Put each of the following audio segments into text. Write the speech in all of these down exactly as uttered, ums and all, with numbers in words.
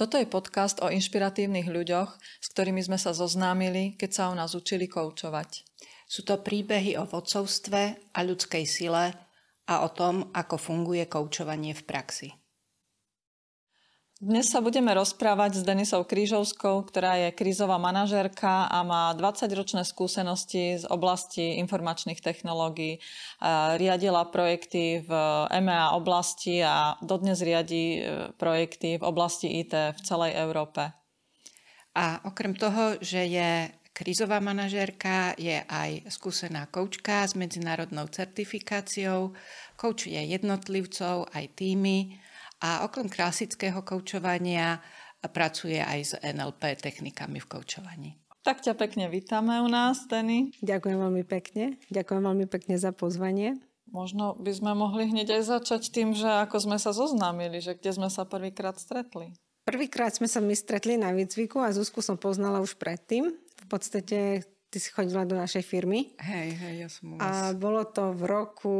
Toto je podcast o inšpiratívnych ľuďoch, s ktorými sme sa zoznámili, keď sa o nás učili koučovať. Sú to príbehy o vodcovstve a ľudskej sile a o tom, ako funguje koučovanie v praxi. Dnes sa budeme rozprávať s Denisou Krížovskou, ktorá je krízová manažérka a má dvadsaťročné skúsenosti z oblasti informačných technológií. Riadila projekty v EMEA oblasti a dodnes riadi projekty v oblasti í té v celej Európe. A okrem toho, že je krízová manažérka, je aj skúsená koučka s medzinárodnou certifikáciou, koučuje jednotlivcov aj týmy a okrem klasického koučovania pracuje aj s en el pé technikami v koučovaní. Tak ťa pekne vítame u nás, Dani. Ďakujem veľmi pekne. Ďakujem veľmi pekne za pozvanie. Možno by sme mohli hneď aj začať tým, že ako sme sa zoznámili, že kde sme sa prvýkrát stretli. Prvýkrát sme sa my stretli na výcviku a Zuzku som poznala už predtým. V podstate ty si chodila do našej firmy. Hej, hej, ja som u vás. A bolo to v roku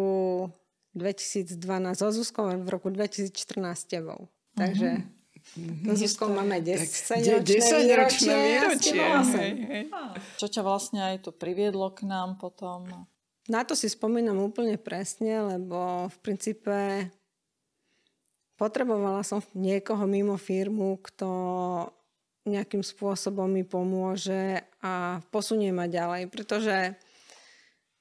dvetisícdvanásť so Zuzkou a v roku dvetisícštrnásť s tebou. Takže mm-hmm. Zuzkou máme desaťročné výročie. desaťročné výročie. Čo ťa vlastne aj to priviedlo k nám potom? Na to si spomínam úplne presne, lebo v princípe potrebovala som niekoho mimo firmu, kto nejakým spôsobom mi pomôže a posunie ma ďalej. Pretože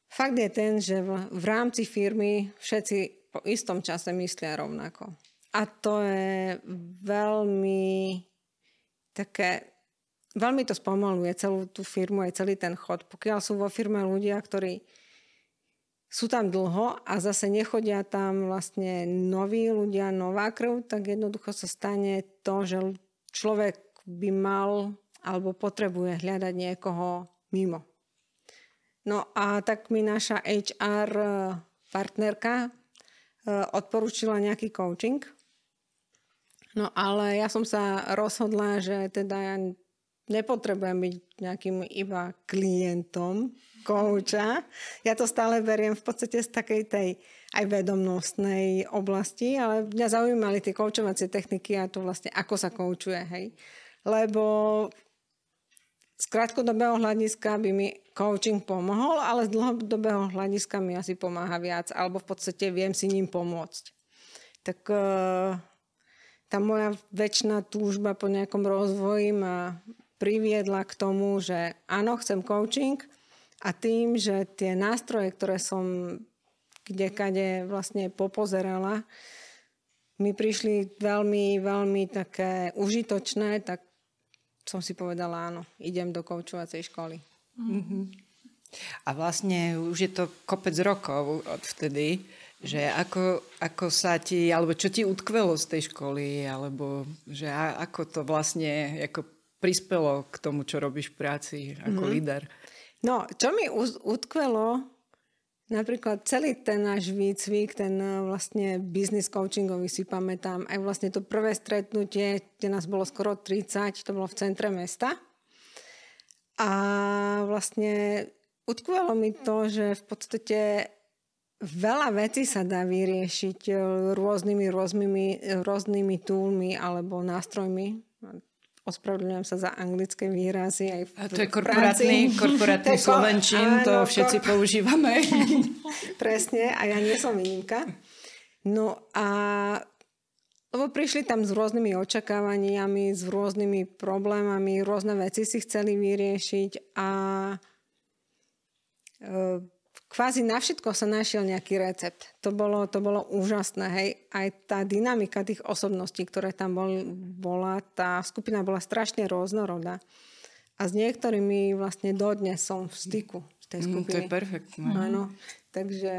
fakt je ten, že v, v rámci firmy všetci po istom čase myslia rovnako. A to je veľmi také, veľmi to spomaluje celú tú firmu aj celý ten chod. Pokiaľ sú vo firme ľudia, ktorí sú tam dlho a zase nechodia tam vlastne noví ľudia, nová krv, tak jednoducho sa stane to, že človek by mal alebo potrebuje hľadať niekoho mimo. No a tak mi naša há er partnerka odporúčila nejaký coaching. No ale ja som sa rozhodla, že teda ja nepotrebujem byť nejakým iba klientom kouča. Ja to stále beriem v podstate z takej tej aj vedomnostnej oblasti, ale mňa zaujímali tie koučovacie techniky a to vlastne ako sa koučuje, hej. Lebo z krátkodobého hľadiska by mi coaching pomohol, ale z dlhodobého hľadiska mi asi pomáha viac, alebo v podstate viem si ním pomôcť. Tak tá moja väčšiná túžba po nejakom rozvoji ma priviedla k tomu, že áno, chcem coaching a tým, že tie nástroje, ktoré som kdekade vlastne popozerala, mi prišli veľmi, veľmi také užitočné, tak som si povedala áno, idem do koučovacej školy. Mm-hmm. A vlastne už je to kopec rokov od vtedy, že ako, ako sa ti, alebo čo ti utkvelo z tej školy, alebo že a, ako to vlastne ako prispelo k tomu, čo robíš v práci ako mm-hmm. líder? No, čo mi utkvelo, napríklad celý ten náš výcvik, ten vlastne business coachingový si pamätám, aj vlastne to prvé stretnutie, kde nás bolo skoro tridsať, to bolo v centre mesta. A vlastne utkvelo mi to, že v podstate veľa vecí sa dá vyriešiť rôznymi, rôznymi, rôznymi túlmi alebo nástrojmi. Ospravedlňujem sa za anglické výrazy aj v práci. A to je korporátny, korporátny slovenčín, to všetci korp... používame. Presne, a ja nie som výnimka. No a lebo prišli tam s rôznymi očakávaniami, s rôznymi problémami, rôzne veci si chceli vyriešiť a kvázi na všetko sa našiel nejaký recept. To bolo, to bolo úžasné, hej. Aj tá dynamika tých osobností, ktoré tam bol, bola, tá skupina bola strašne rôznorodá. A s niektorými vlastne dodnes som v styku z tej skupiny. Mm, to je perfektné. Áno. Takže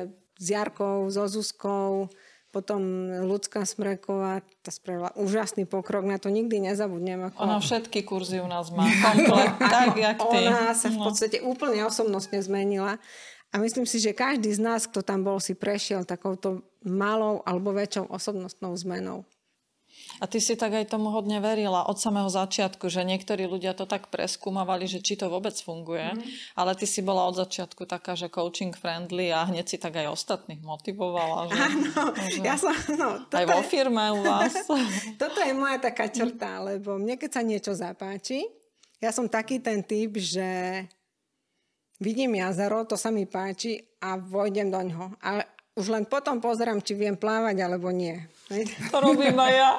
s Jarkou, so Zuzkou, potom Ľucka Smreková, tá spravila úžasný pokrok, na to nikdy nezabudnem. Ako... Ona všetky kurzy u nás má, komplet, tak jak ty. Ona sa v podstate úplne osobnostne zmenila. A myslím si, že každý z nás, kto tam bol, si prešiel takouto malou alebo väčšou osobnostnou zmenou. A ty si tak aj tomu hodne verila od samého začiatku, že niektorí ľudia to tak preskúmavali, že či to vôbec funguje, mm-hmm. ale ty si bola od začiatku taká, že coaching friendly a hneď si tak aj ostatných motivovala. Že, áno, že ja som... No, aj vo firme u vás. Toto je moja taká črta, lebo mne keď sa niečo zapáči, ja som taký ten typ, že vidím jazero, to sa mi páči a vojdem do ňoho. A už len potom pozerám, či viem plávať, alebo nie. To robím aj ja.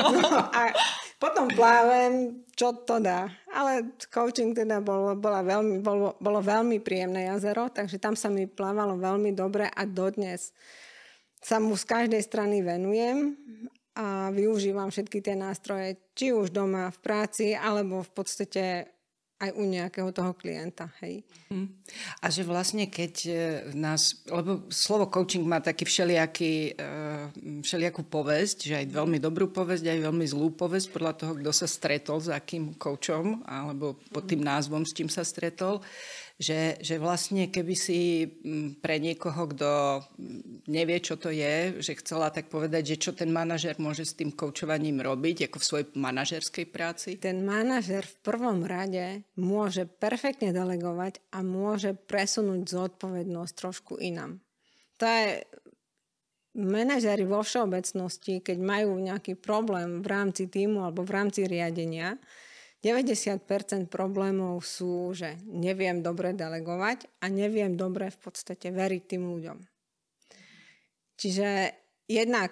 No, a potom plávem, čo to dá. Ale coaching teda bolo, bola veľmi, bolo, bolo veľmi príjemné jazero, takže tam sa mi plávalo veľmi dobre a dodnes sa mu z každej strany venujem a využívam všetky tie nástroje, či už doma, v práci, alebo v podstate aj u nejakého toho klienta, hej. A že vlastne keď nás, lebo slovo coaching má taký všelijaký, všelijakú povesť, že aj veľmi dobrú povesť, aj veľmi zlú povesť, podľa toho, kto sa stretol s akým coachom, alebo pod tým názvom, s čím sa stretol, že, že vlastne keby si pre niekoho, kto nevie, čo to je, že chcela tak povedať, že čo ten manažer môže s tým coachovaním robiť, ako v svojej manažerskej práci? Ten manažer v prvom rade môže perfektne delegovať a môže presunúť zodpovednosť trošku inam. To je, manažéri vo všeobecnosti, keď majú nejaký problém v rámci tímu alebo v rámci riadenia, deväťdesiat percent problémov sú, že neviem dobre delegovať a neviem dobre v podstate veriť tým ľuďom. Čiže jednak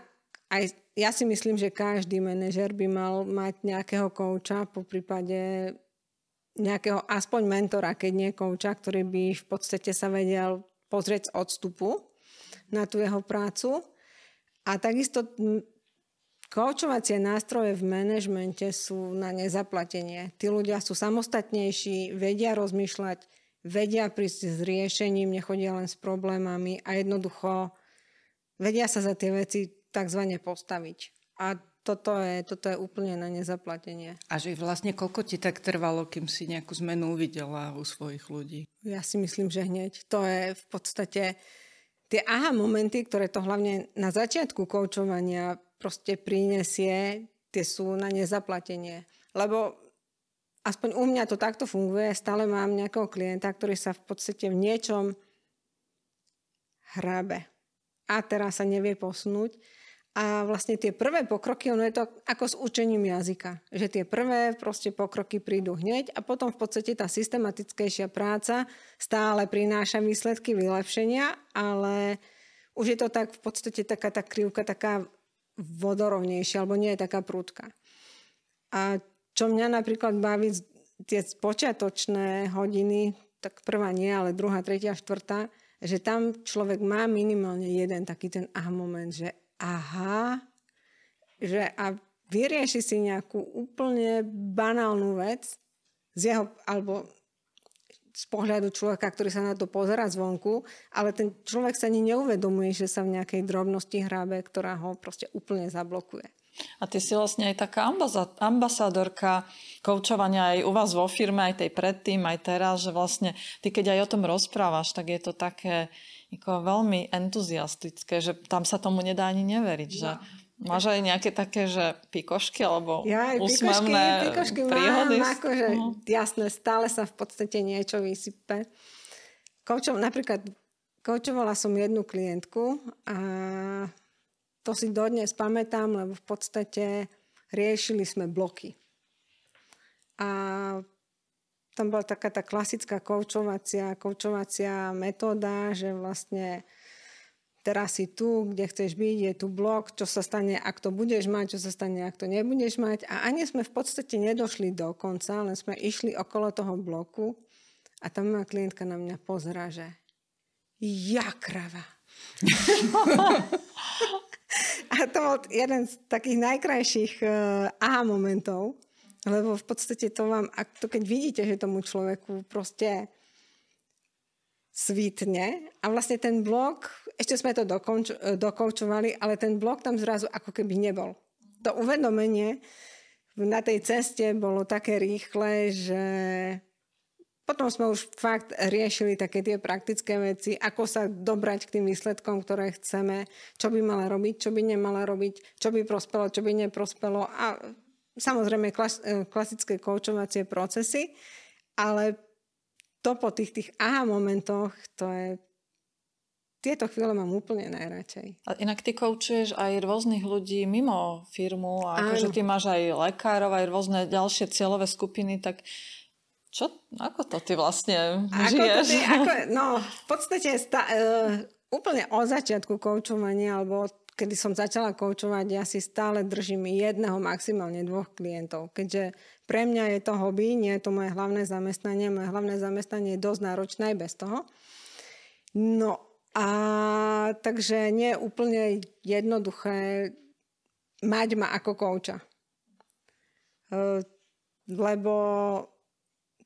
aj ja si myslím, že každý manažér by mal mať nejakého kouča, po prípade nejakého aspoň mentora, keď nie kouča, ktorý by v podstate sa vedel pozrieť z odstupu na tú jeho prácu. A takisto koučovacie nástroje v manažmente sú na nezaplatenie. Tí ľudia sú samostatnejší, vedia rozmýšľať, vedia prísť s riešením, nechodia len s problémami a jednoducho vedia sa za tie veci takzvané postaviť. A Toto je, toto je úplne na nezaplatenie. A že vlastne koľko ti tak trvalo, kým si nejakú zmenu uvidela u svojich ľudí? Ja si myslím, že hneď. To je v podstate tie aha momenty, ktoré to hlavne na začiatku koučovania proste prinesie, tie sú na nezaplatenie. Lebo aspoň u mňa to takto funguje. Stále mám nejakého klienta, ktorý sa v podstate v niečom hrabe. A teraz sa nevie posunúť. A vlastne tie prvé pokroky, ono je to ako s učením jazyka. Že tie prvé proste pokroky prídu hneď a potom v podstate tá systematickejšia práca stále prináša výsledky vylepšenia, ale už je to tak v podstate taká tá krivka, taká vodorovnejšia, alebo nie je taká prudká. A čo mňa napríklad baví tie počiatočné hodiny, tak prvá nie, ale druhá, tretia, štvrtá, že tam človek má minimálne jeden taký ten aha moment, že aha, že a vyrieši si nejakú úplne banálnu vec z jeho, alebo z pohľadu človeka, ktorý sa na to pozerá zvonku, ale ten človek sa ani neuvedomuje, že sa v nejakej drobnosti hrabe, ktorá ho proste úplne zablokuje. A ty si vlastne aj taká ambasa- ambasádorka koučovania aj u vás vo firme, aj tej predtým, aj teraz, že vlastne ty keď aj o tom rozprávaš, tak je to také ako veľmi entuziastické, že tam sa tomu nedá ani neveriť, že no. Máš aj nejaké také, že pikošky alebo ja, úsmevné pikošky, pikošky príhody. Mám, akože, no. Jasné, stále sa v podstate niečo vysype. Koučov, napríklad koučovala som jednu klientku a to si dodnes pamätám, lebo v podstate riešili sme bloky. A tam bola taká tá klasická koučovacia, koučovacia metóda, že vlastne teraz si tu, kde chceš byť, je tu blok, čo sa stane, ak to budeš mať, čo sa stane, ak to nebudeš mať. A ani sme v podstate nedošli do konca, len sme išli okolo toho bloku a tam moja klientka na mňa pozerá, že ja krava. A to bol jeden z takých najkrajších uh, aha momentov. Lebo v podstate to vám, ak to keď vidíte, že tomu človeku proste svitne a vlastne ten blok, ešte sme to dokonč, dokoučovali, ale ten blok tam zrazu ako keby nebol. To uvedomenie na tej ceste bolo také rýchle, že Potom sme už fakt riešili také tie praktické veci, ako sa dobrať k tým výsledkom, ktoré chceme, čo by mala robiť, čo by nemala robiť, čo by prospelo, čo by neprospelo a samozrejme klas- klasické koučovacie procesy, ale to po tých tých aha momentoch, to je tieto chvíle mám úplne najradšej. A inak ty koučuješ aj rôznych ľudí mimo firmu a akože ty máš aj lekárov, aj rôzne ďalšie cieľové skupiny, tak čo, ako to ty vlastne žiješ? Ako to ty, ako, no, v podstate sta, uh, úplne od začiatku koučovania, alebo kedy som začala koučovať, ja si stále držím jedného, maximálne dvoch klientov. Keďže pre mňa je to hobby, nie je to moje hlavné zamestnanie. Moje hlavné zamestnanie je dosť náročné aj bez toho. No a takže nie je úplne jednoduché mať ma ako kouča. Uh, lebo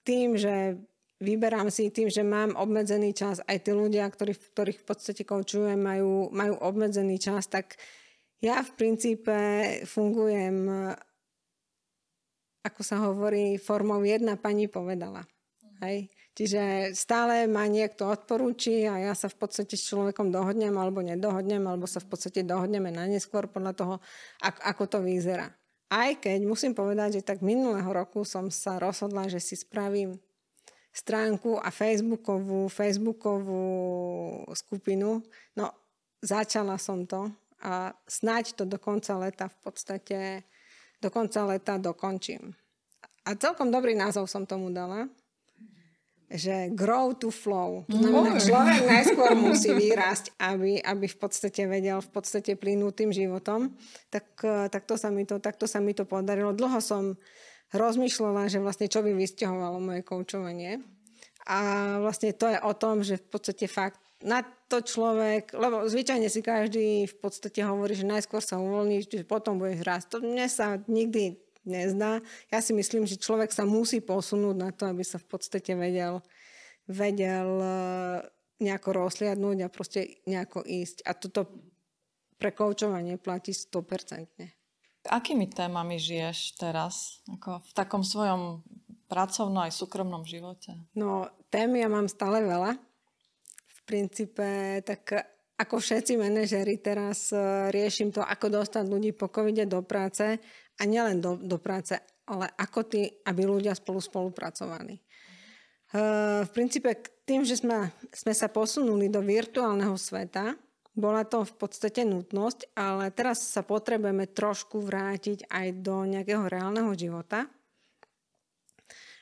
tým, že vyberám si, tým, že mám obmedzený čas, aj tí ľudia, ktorých, ktorých v podstate koučujem, majú, majú obmedzený čas, tak ja v princípe fungujem, ako sa hovorí, formou jedna pani povedala. Hej. Čiže stále ma niekto odporúči a ja sa v podstate s človekom dohodnem alebo nedohodnem, alebo sa v podstate dohodneme na neskôr podľa toho, ako to vyzerá. Aj keď musím povedať, že tak minulého roku som sa rozhodla, že si spravím stránku a facebookovú, facebookovú skupinu. No, začala som to a snáď to do konca leta v podstate, do konca leta dokončím. A celkom dobrý názov som tomu dala, že grow to flow. To znamená, človek najskôr musí vyrásť, aby, aby v podstate vedel v podstate plynúť tým životom. Tak, tak, to sa mi to, tak to sa mi to podarilo. Dlho som rozmýšľala, že vlastne čo by vysťahovalo moje koučovanie. A vlastne to je o tom, že v podstate fakt na to človek, lebo zvyčajne si každý v podstate hovorí, že najskôr sa uvoľníš, že potom budeš rásť. To mne sa nikdy nezdá. Ja si myslím, že človek sa musí posunúť na to, aby sa v podstate vedel, vedel nejako rozhliadnúť a proste nejako ísť. A toto pre koučovanie platí sto percent. Akými témami žiješ teraz? Ako v takom svojom pracovnom aj súkromnom živote? No, tém ja mám stále veľa. V princípe tak ako všetci manažéri teraz riešim to, ako dostať ľudí po covide do práce a nielen do, do práce, ale ako tí, aby ľudia spolu spolupracovali. V princípe tým, že sme, sme sa posunuli do virtuálneho sveta, bola to v podstate nutnosť, ale teraz sa potrebujeme trošku vrátiť aj do nejakého reálneho života.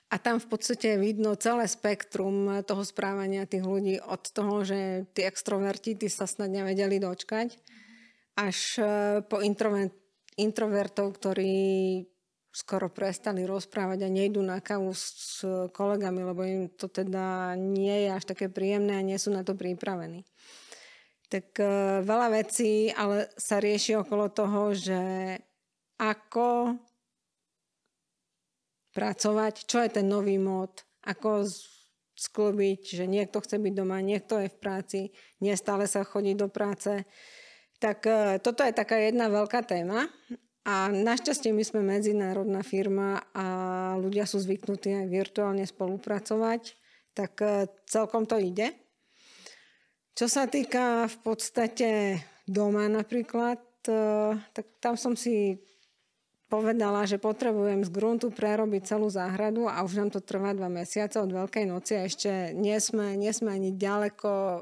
A tam v podstate vidno celé spektrum toho správania tých ľudí od toho, že tí extroverti tí sa snad nevedeli dočkať, až po introvertov, ktorí skoro prestali rozprávať a nejdú na kávu s kolegami, lebo im to teda nie je až také príjemné a nie sú na to pripravení. Tak veľa vecí, ale sa rieši okolo toho, že ako pracovať, čo je ten nový mód, ako sklobiť, že niekto chce byť doma, niekto je v práci, nestále sa chodí do práce. Tak toto je taká jedna veľká téma a našťastie my sme medzinárodná firma a ľudia sú zvyknutí aj virtuálne spolupracovať, tak celkom to ide. Čo sa týka v podstate doma napríklad, tak tam som si povedala, že potrebujem z gruntu prerobiť celú záhradu a už nám to trvá dva mesiace od Veľkej noci a ešte nie sme, nie sme ani ďaleko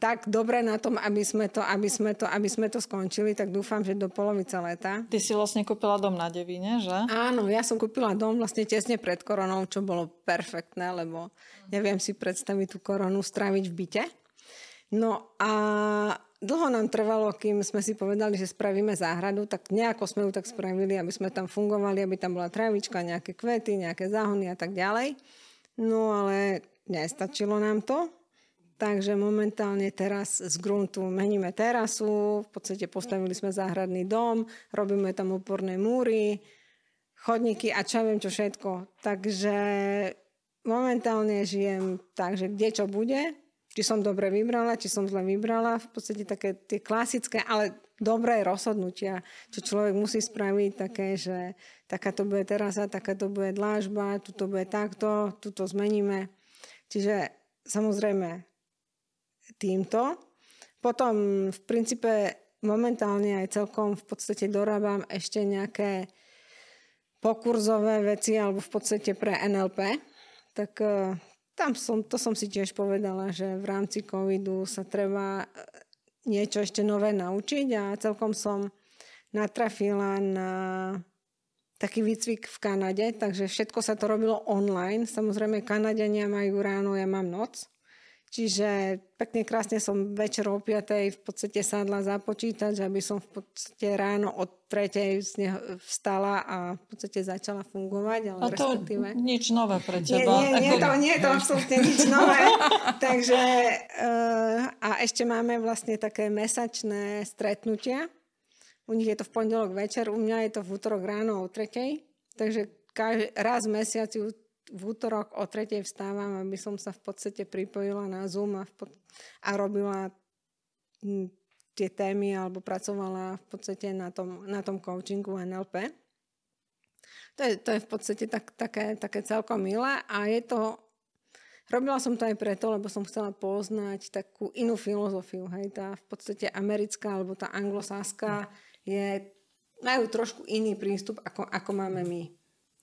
tak dobre na tom, aby sme, to, aby, sme to, aby sme to skončili, tak dúfam, že do polovice leta. Ty si vlastne kúpila dom na Devíne, že? Áno, ja som kúpila dom vlastne tesne pred koronou, čo bolo perfektné, lebo neviem si predstaviť tú koronu stráviť v byte. No a dlho nám trvalo, kým sme si povedali, že spravíme záhradu, tak nejako sme ju tak spravili, aby sme tam fungovali, aby tam bola trávička, nejaké kvety, nejaké záhony a tak ďalej. No ale nestačilo nám to, takže momentálne teraz z gruntu meníme terasu, v podstate postavili sme záhradný dom, robíme tam oporné múry, chodníky a čo viem čo všetko. Takže momentálne žijem tak, že kde čo bude, či som dobre vybrala, či som zle vybrala, v podstate také tie klasické, ale dobré rozhodnutia, čo človek musí spraviť také, že takáto bude terasa, takáto bude dlážba, tuto bude takto, tuto zmeníme. Čiže samozrejme týmto. Potom v princípe momentálne aj celkom v podstate dorábam ešte nejaké pokurzové veci alebo v podstate pre en el pé. Tak tam som, to som si tiež povedala, že v rámci covidu sa treba niečo ešte nové naučiť a celkom som natrafila na taký výcvik v Kanade, takže všetko sa to robilo online. Samozrejme, Kanadania majú ráno, ja mám noc. Čiže pekne krásne som večer o piatej v podstate sadla za počítač, aby som v podstate ráno od tretej vstala a v podstate začala fungovať. Ale a to respektíve... nič nové pre teba. Nie, nie, nie, to, nie je to absolútne nič nové. Takže uh, a ešte máme vlastne také mesačné stretnutia. U nich je to v pondelok večer, u mňa je to v útorok ráno o tretej. Takže každý, raz v mesiaci v útorok o tretej vstávam, aby som sa v podstate pripojila na Zoom a, pod- a robila tie témy alebo pracovala v podstate na tom, na tom coachingu en el pé. To je, to je v podstate tak, také, také celkom milé a je to... Robila som to aj preto, lebo som chcela poznať takú inú filozofiu. Hej, tá v podstate americká alebo tá anglosaská je, majú trošku iný prístup, ako, ako máme my.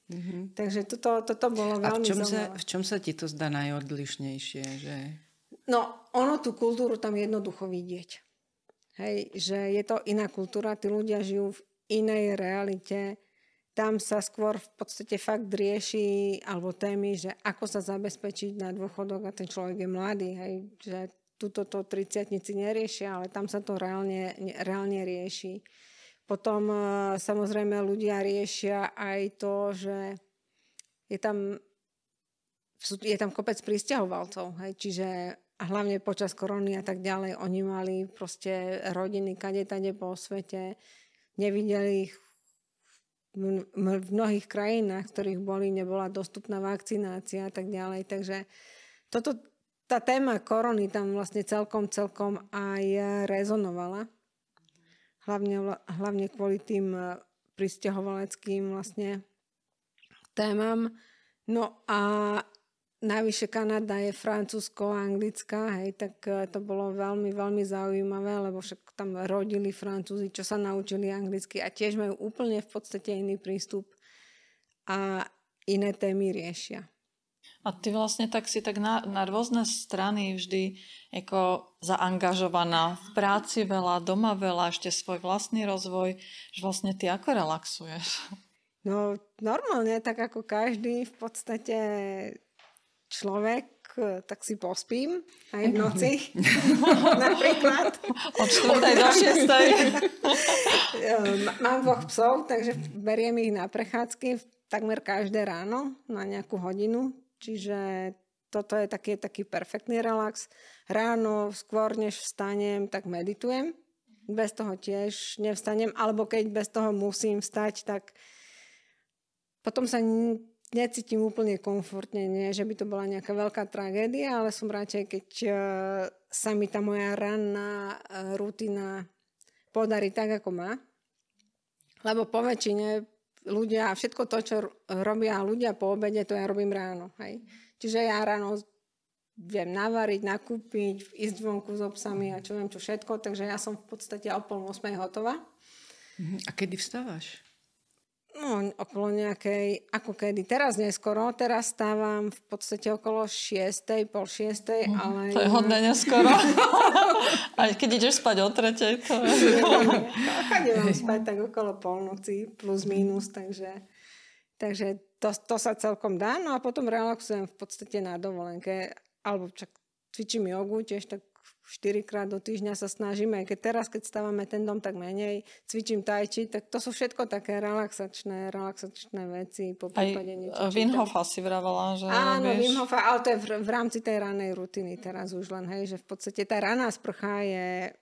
Mm-hmm. Takže toto, toto bolo veľmi zaujímavé. A v čom sa ti to zdá najodlišnejšie? Že... No, ono tú kultúru tam jednoducho vidieť. Hej, že je to iná kultúra, tí ľudia žijú v inej realite. Tam sa skôr v podstate fakt rieši alebo témy, že ako sa zabezpečiť na dôchodok a ten človek je mladý. Hej, že tuto to tridsiatnici neriešia, ale tam sa to reálne, reálne rieši. Potom samozrejme ľudia riešia aj to, že je tam, je tam kopec prisťahovalcov, hej, čiže hlavne počas korony a tak ďalej oni mali proste rodiny kadetade po svete, nevideli ich v mnohých krajinách, v ktorých boli, nebola dostupná vakcinácia a tak ďalej, takže toto, tá téma korony tam vlastne celkom, celkom aj rezonovala. Hlavne, hlavne kvôli tým prisťahovaleckým vlastne témam. No a navyše Kanada je francúzsko-anglická, hej, tak to bolo veľmi, veľmi zaujímavé, lebo však tam rodili Francúzi, čo sa naučili anglicky a tiež majú úplne v podstate iný prístup a iné témy riešia. A ty vlastne tak si tak na, na rôzne strany vždy ako zaangažovaná v práci veľa, doma veľa, ešte svoj vlastný rozvoj, že vlastne ty ako relaxuješ? No normálne, tak ako každý v podstate človek, tak si pospím aj v noci napríklad. Od štvrtej do šiestej. Mám dvoch psov, takže beriem ich na prechádzky takmer každé ráno na nejakú hodinu. Čiže toto je taký, taký perfektný relax. Ráno skôr, než vstanem, tak meditujem. Bez toho tiež nevstanem. Alebo keď bez toho musím vstať, tak potom sa necítim úplne komfortne. Nie, že by to bola nejaká veľká tragédia, ale som radšej, keď sa mi tá moja ranná rutina podarí tak, ako má. Lebo po väčšine ľudia, všetko to, čo robia ľudia po obede, to ja robím ráno. Hej. Čiže ja ráno viem navariť, nakúpiť, ísť vonku so psami a čo viem, čo všetko. Takže ja som v podstate o pol osmej hotová. A kedy vstávaš? No, okolo nejakej, ako kedy. Teraz neskoro, teraz vstávam v podstate okolo šiestej, pol šiestej, mm, ale... To je hodne neskoro. Aj keď ideš spať o tretej, to je... Chodím vám spať tak okolo polnoci, plus, mínus, takže, takže to, to sa celkom dá. No a potom relaxujem v podstate na dovolenke, alebo čak cvičím jogu, tiež tak štyrikrát do týždňa sa snažíme. Aj keď teraz, keď stávame ten dom, tak menej cvičím tai chi, tak to sú všetko také relaxačné, relaxačné veci. Po prípade niečo. Aj Wim Hofa si vravala, že... Áno, robíš... Wim Hofa, ale to je v, v rámci tej ranej rutiny teraz už len, hej, že v podstate tá raná sprcha je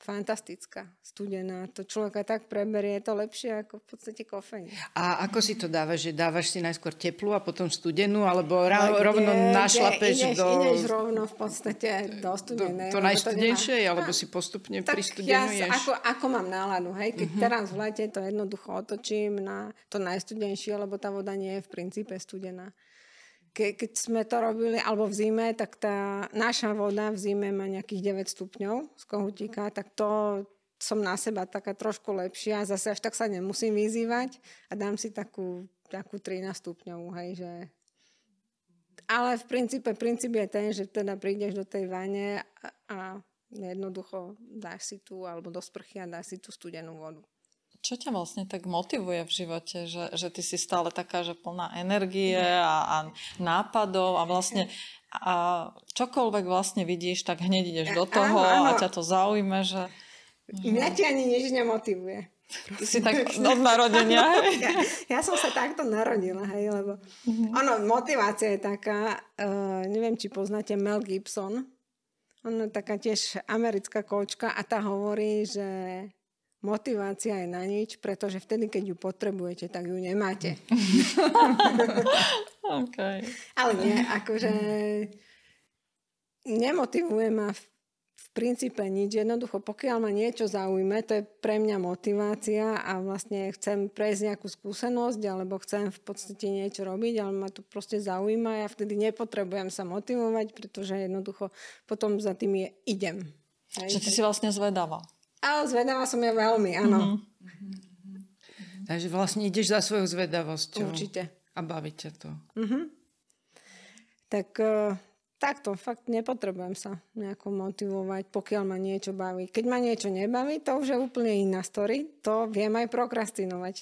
fantastická, studená. To človeka tak preberie, je to lepšie ako v podstate kofeín. A ako si to dávaš? Že dávaš si najskôr teplú a potom studenú? Alebo ra- no, kde, rovno našlapeš ideš, do... Ideš rovno v podstate do studenej. To, to najstudenšie? Nemá... Alebo si postupne tak pristudenuješ? Ja, ako, ako mám náladu. Hej? Keď uh-huh. teraz v lete to jednoducho otočím na to najstudenšie, lebo tá voda nie je v princípe studená. Ke, keď sme to robili, alebo v zime, tak tá naša voda v zime má nejakých deväť stupňov z kohutíka, tak to som na seba taká trošku lepšia. Zase až tak sa nemusím vyzývať a dám si takú, takú trinásť stupňovú, hej, že... Ale v princípe, princíp je ten, že teda prídeš do tej vane a, a jednoducho dáš si tú, alebo do sprchy a dáš si tú studenú vodu. Čo ťa vlastne tak motivuje v živote? Že, že ty si stále taká, že plná energie a, a nápadov a vlastne a čokoľvek vlastne vidíš, tak hneď ideš do toho áno, áno. a ťa to zaujíme, že... Mňa ti ani nič nemotivuje. Ty si tak od narodenia. ja, ja som sa takto narodila, hej, lebo... Ono, motivácia je taká, uh, neviem, či poznáte Mel Gibson. Ona taká tiež americká koučka a tá hovorí, že... Motivácia je na nič, pretože vtedy, keď ju potrebujete, tak ju nemáte. Okay. Ale nie, akože nemotivuje ma v, v princípe nič. Jednoducho, pokiaľ ma niečo zaujme, to je pre mňa motivácia a vlastne chcem prejsť nejakú skúsenosť, alebo chcem v podstate niečo robiť, ale ma to proste zaujíma. Ja vtedy nepotrebujem sa motivovať, pretože jednoducho potom za tým je, idem. Že ty si vlastne zvedavá. Ale zvedavá som ja veľmi, áno. Mm-hmm. Takže vlastne ideš za svojou zvedavosťou. Určite. A baví ťa to. Mm-hmm. Tak takto, fakt nepotrebujem sa nejako motivovať, pokiaľ ma niečo baví. Keď ma niečo nebaví, to už je úplne iná story. To viem aj prokrastinovať.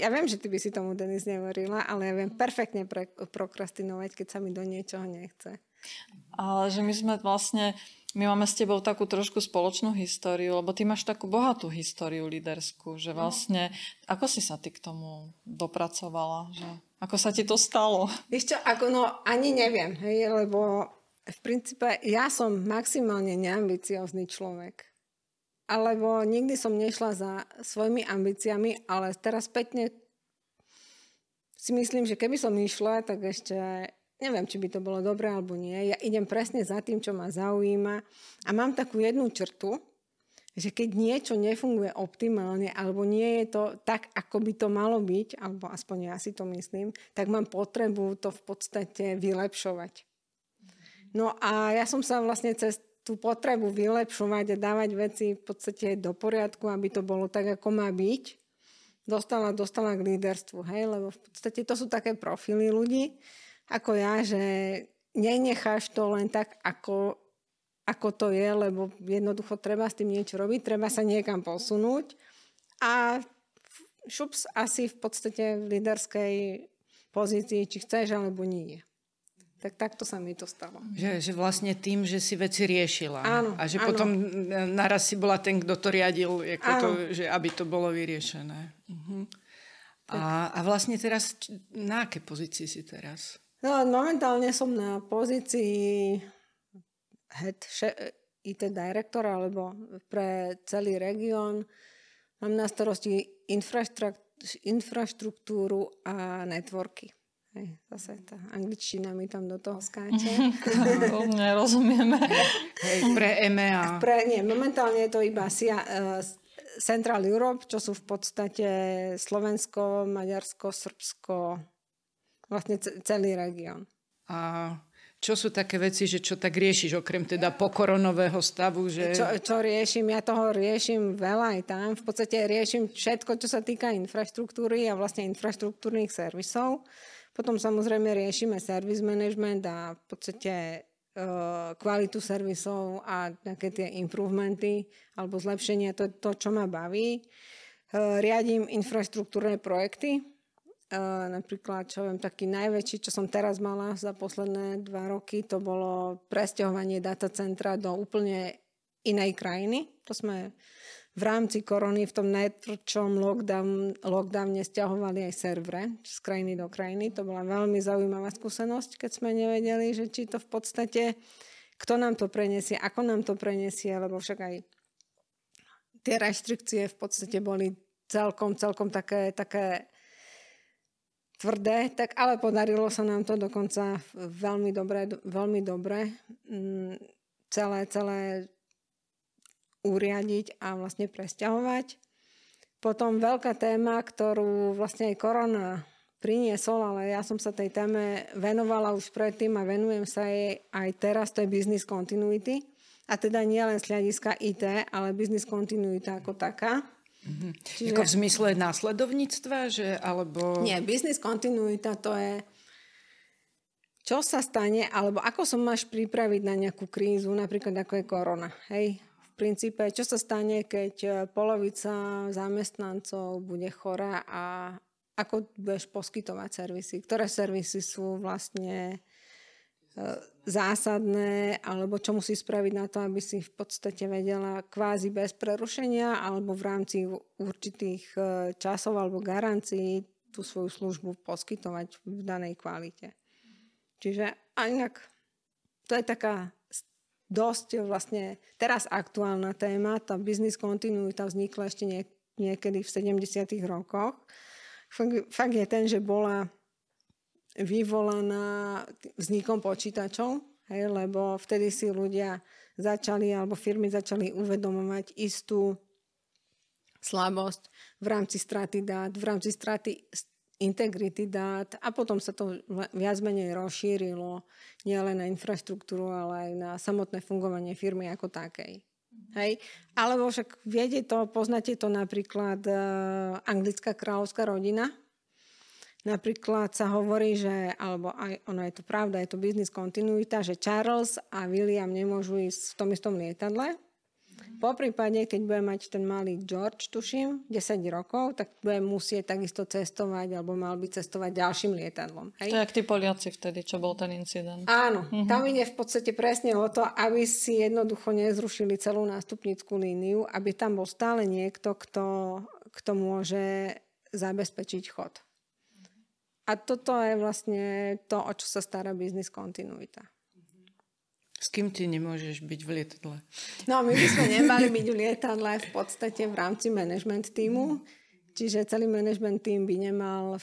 Ja viem, že ty by si tomu, Denis, neverila, ale ja viem perfektne pre- prokrastinovať, keď sa mi do niečoho nechce. Ale že my sme vlastne... My máme s tebou takú trošku spoločnú históriu, lebo ty máš takú bohatú históriu líderskú, že vlastne, ako si sa ty k tomu dopracovala? Že, ako sa ti to stalo? Vieš čo, ako no, ani neviem, hej, lebo v princípe ja som maximálne neambiciózny človek. Alebo nikdy som nešla za svojimi ambíciami, ale teraz spätne si myslím, že keby som išla, tak ešte... Neviem, či by to bolo dobré alebo nie. Ja idem presne za tým, čo ma zaujíma. A mám takú jednu črtu, že keď niečo nefunguje optimálne alebo nie je to tak, ako by to malo byť, alebo aspoň ja si to myslím, tak mám potrebu to v podstate vylepšovať. No a ja som sa vlastne cez tú potrebu vylepšovať a dávať veci v podstate do poriadku, aby to bolo tak, ako má byť, dostala, dostala k líderstvu. Hej? Lebo v podstate to sú také profily ľudí, ako ja, že nenecháš to len tak, ako, ako to je, lebo jednoducho treba s tým niečo robiť, treba sa niekam posunúť a šups asi v podstate v líderskej pozícii, či chceš, alebo nie. Tak takto sa mi to stalo. Že, že vlastne tým, že si veci riešila. Áno, a že áno. Potom naraz si bola ten, kto to riadil, ako to, že aby to bolo vyriešené. Mhm. A, a vlastne teraz, na aké pozícii si teraz? No, momentálne som na pozícii head í té direktora, alebo pre celý región. Mám na starosti infraštruktúru a networky. Hej, zase tá angličtina mi tam do toho skáče. To nerozumieme. Hej, pre EMEA. Pre, nie, momentálne je to iba SIA... Uh, Central Europe, čo sú v podstate Slovensko, Maďarsko, Srbsko, vlastne celý región. A čo sú také veci, že čo tak riešiš, okrem teda pokoronového stavu? Že... Čo, čo riešim? Ja toho riešim veľa aj tam. V podstate riešim všetko, čo sa týka infraštruktúry a vlastne infraštruktúrnych servisov. Potom samozrejme riešime service management a v podstate... kvalitu servisov a nejaké tie improvementy alebo zlepšenia, to je to, čo ma baví. Riadím infraštruktúrne projekty. Napríklad, čo viem, taký najväčší, čo som teraz mala za posledné dva roky, to bolo presťahovanie datacentra do úplne inej krajiny. To sme v rámci korony v tom najtvrdšom lockdown, lockdowne stiahovali aj servere z krajiny do krajiny. To bola veľmi zaujímavá skúsenosť, keď sme nevedeli, že či to v podstate, kto nám to preniesie, ako nám to preniesie, lebo však aj tie reštrikcie v podstate boli celkom, celkom také, také tvrdé, tak ale podarilo sa nám to dokonca veľmi dobre, veľmi dobre celé, celé uriadiť a vlastne presťahovať. Potom veľká téma, ktorú vlastne aj korona priniesol, ale ja som sa tej téme venovala už predtým a venujem sa jej aj teraz, to je business continuity. A teda nie len z hľadiska í té, ale business continuity ako taká. Mm-hmm. Čiže... Ako v zmysle následovníctva? Že, alebo... Nie, business continuity to je, čo sa stane, alebo ako sa máš pripraviť na nejakú krízu, napríklad ako je korona. Hej? V princípe, čo sa stane, keď polovica zamestnancov bude chorá a ako budeš poskytovať servisy? Ktoré servisy sú vlastne e, zásadné, alebo čo musíš spraviť na to, aby si v podstate vedela kvázi bez prerušenia alebo v rámci určitých e, časov alebo garancií tú svoju službu poskytovať v danej kvalite. Čiže a inak to je taká dosť vlastne teraz aktuálna téma. Tá business continuity vznikla ešte nie, niekedy v sedemdesiatych rokoch. Fakt je ten, že bola vyvolaná vznikom počítačov, hej, lebo vtedy si ľudia začali, alebo firmy začali uvedomovať istú slabosť v rámci straty dát, v rámci straty integrity dát a potom sa to viac menej rozšírilo nielen na infraštruktúru, ale aj na samotné fungovanie firmy ako takej. Hej. Alebo však viete to, poznáte to napríklad e, anglická kráľovská rodina. Napríklad sa hovorí, že, alebo aj ono je to pravda, je to business continuity, že Charles a William nemôžu ísť v tom istom lietadle. Mm. Po prípade, keď bude mať ten malý George, tuším, desať rokov, tak bude musieť takisto cestovať, alebo mal by cestovať ďalším lietadlom. Hej. To je jak tí Poliaci vtedy, čo bol ten incident. Áno, mm-hmm. Tam ide v podstate presne o to, aby si jednoducho nezrušili celú nástupnickú líniu, aby tam bol stále niekto, kto, kto môže zabezpečiť chod. A toto je vlastne to, o čo sa stará business continuity. S kým ty nemôžeš byť v lietadle? No, my by sme nemali byť v lietadle v podstate v rámci management tímu. Čiže celý management tím by nemal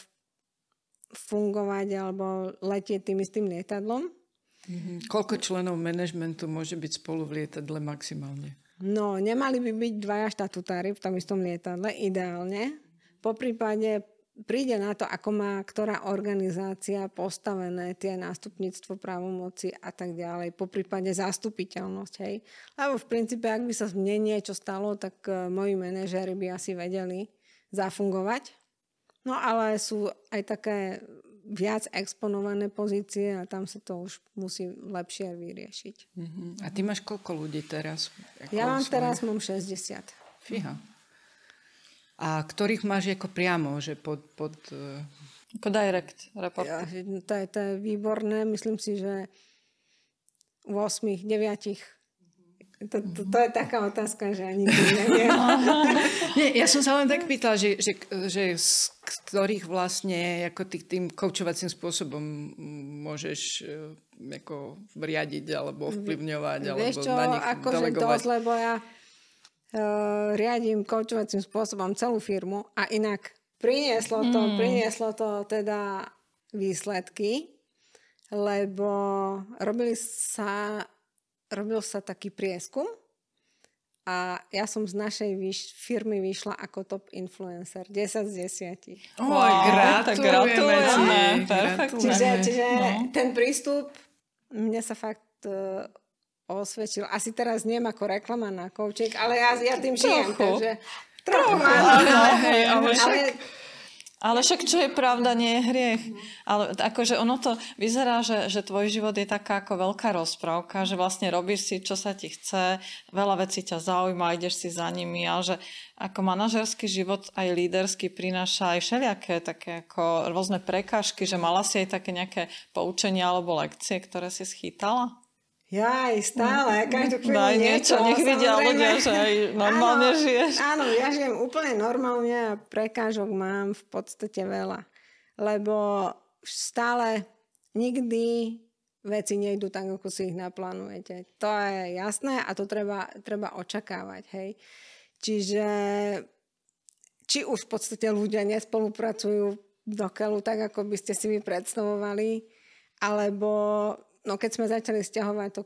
fungovať alebo letieť tým istým lietadlom. Mm-hmm. Koľko členov managementu môže byť spolu v lietadle maximálne? No, nemali by byť dvaja štatutári v tom istom lietadle, ideálne. Po prípade príde na to, ako má ktorá organizácia postavené tie nástupníctvo, právomoci a tak ďalej, poprípade zastupiteľnosť. Hej. Lebo v princípe, ak by sa mne niečo stalo, tak moji manažéri by asi vedeli zafungovať. No ale sú aj také viac exponované pozície a tam sa to už musí lepšie vyriešiť. Mm-hmm. A ty máš koľko ľudí teraz? Ako ja mám svojich? Teraz mám šesťdesiat. Fíha. A ktorých máš ako priamo, že pod... pod uh... Ako direct report. Ja, to, je, to je výborné. Myslím si, že u osmých, deviatich. To, to, to je taká otázka, že ani tým neviem. Nie, ja som sa len tak pýtala, že, že, že z ktorých vlastne ako tý, tým koučovacím spôsobom môžeš ako riadiť alebo vplyvňovať, alebo Vieš čo, na nich ako delegovať. Dosť, lebo ja... Uh, riadím koučovacím spôsobom celú firmu a inak prinieslo to, mm. prinieslo to teda výsledky, lebo robili sa, robil sa taký prieskum a ja som z našej výš- firmy vyšla ako top influencer. desať z desať. Oj, wow, gratulujeme ti. Čiže, čiže no. Ten prístup mne sa fakt... Uh, osvedčil. Asi teraz nie ako reklama na kouček, ale ja, ja tým žijem. Trochu. Takže, trochu, trochu ale, hej, ale, však, ale... ale však, čo je pravda, nie je hriech. Ale akože ono to vyzerá, že, že tvoj život je taká ako veľká rozprávka, že vlastne robíš si, čo sa ti chce, veľa vecí ťa zaujíma, ideš si za nimi, ale že ako manažerský život aj líderský prináša aj všelijaké také ako rôzne prekážky, že mala si aj také nejaké poučenia alebo lekcie, ktoré si schytala? Jaj, stále, každú chvíľu niečo. Nech vidia ľudia, že aj normálne áno, žiješ. Áno, ja žijem úplne normálne a prekážok mám v podstate veľa. Lebo stále nikdy veci nejdú tak, ako si ich naplánujete. To je jasné a to treba, treba očakávať. Hej. Čiže či už v podstate ľudia nespolupracujú dokeľu tak, ako by ste si vy predstavovali, alebo no keď sme začali sťahovať to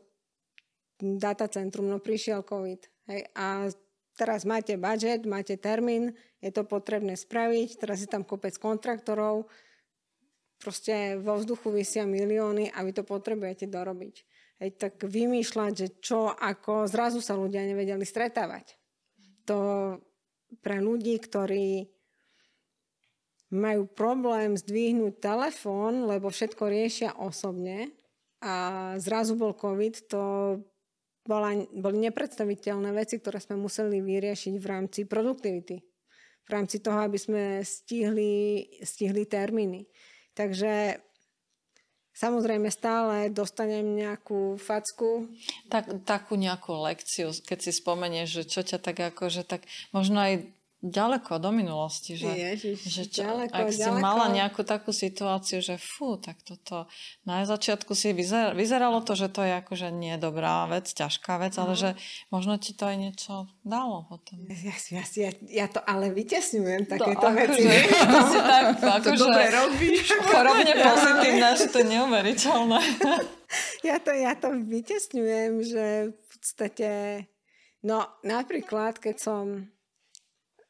datacentrum, no prišiel COVID, hej, a teraz máte budžet, máte termín, je to potrebné spraviť, teraz je tam kopec kontraktorov, proste vo vzduchu visia milióny a vy to potrebujete dorobiť. Hej, tak vymýšľať, že čo, ako, zrazu sa ľudia nevedeli stretávať. To pre ľudí, ktorí majú problém zdvihnúť telefón, lebo všetko riešia osobne a zrazu bol COVID, to bola, boli nepredstaviteľné veci, ktoré sme museli vyriešiť v rámci produktivity. V rámci toho, aby sme stihli, stihli termíny. Takže samozrejme stále dostanem nejakú facku. Tak, takú nejakú lekciu, keď si spomenieš, že čo ťa tak akože tak možno aj ďaleko do minulosti, že, Ježiš, že čo, ďaleko, ak si ďaleko. Mala nejakú takú situáciu, že fú, tak toto na začiatku si vyzer, vyzeralo to, že to je akože nie dobrá vec, ťažká vec, ale no. Že možno ti to aj niečo dalo potom. Ja, ja, ja, ja to ale vyťasňujem takéto to, veci. Akože, to si tak, akože, dobre robíš. Chorobne pozitívne, že to je neuveriteľné. ja, to, ja to vyťasňujem, že v podstate no napríklad, keď som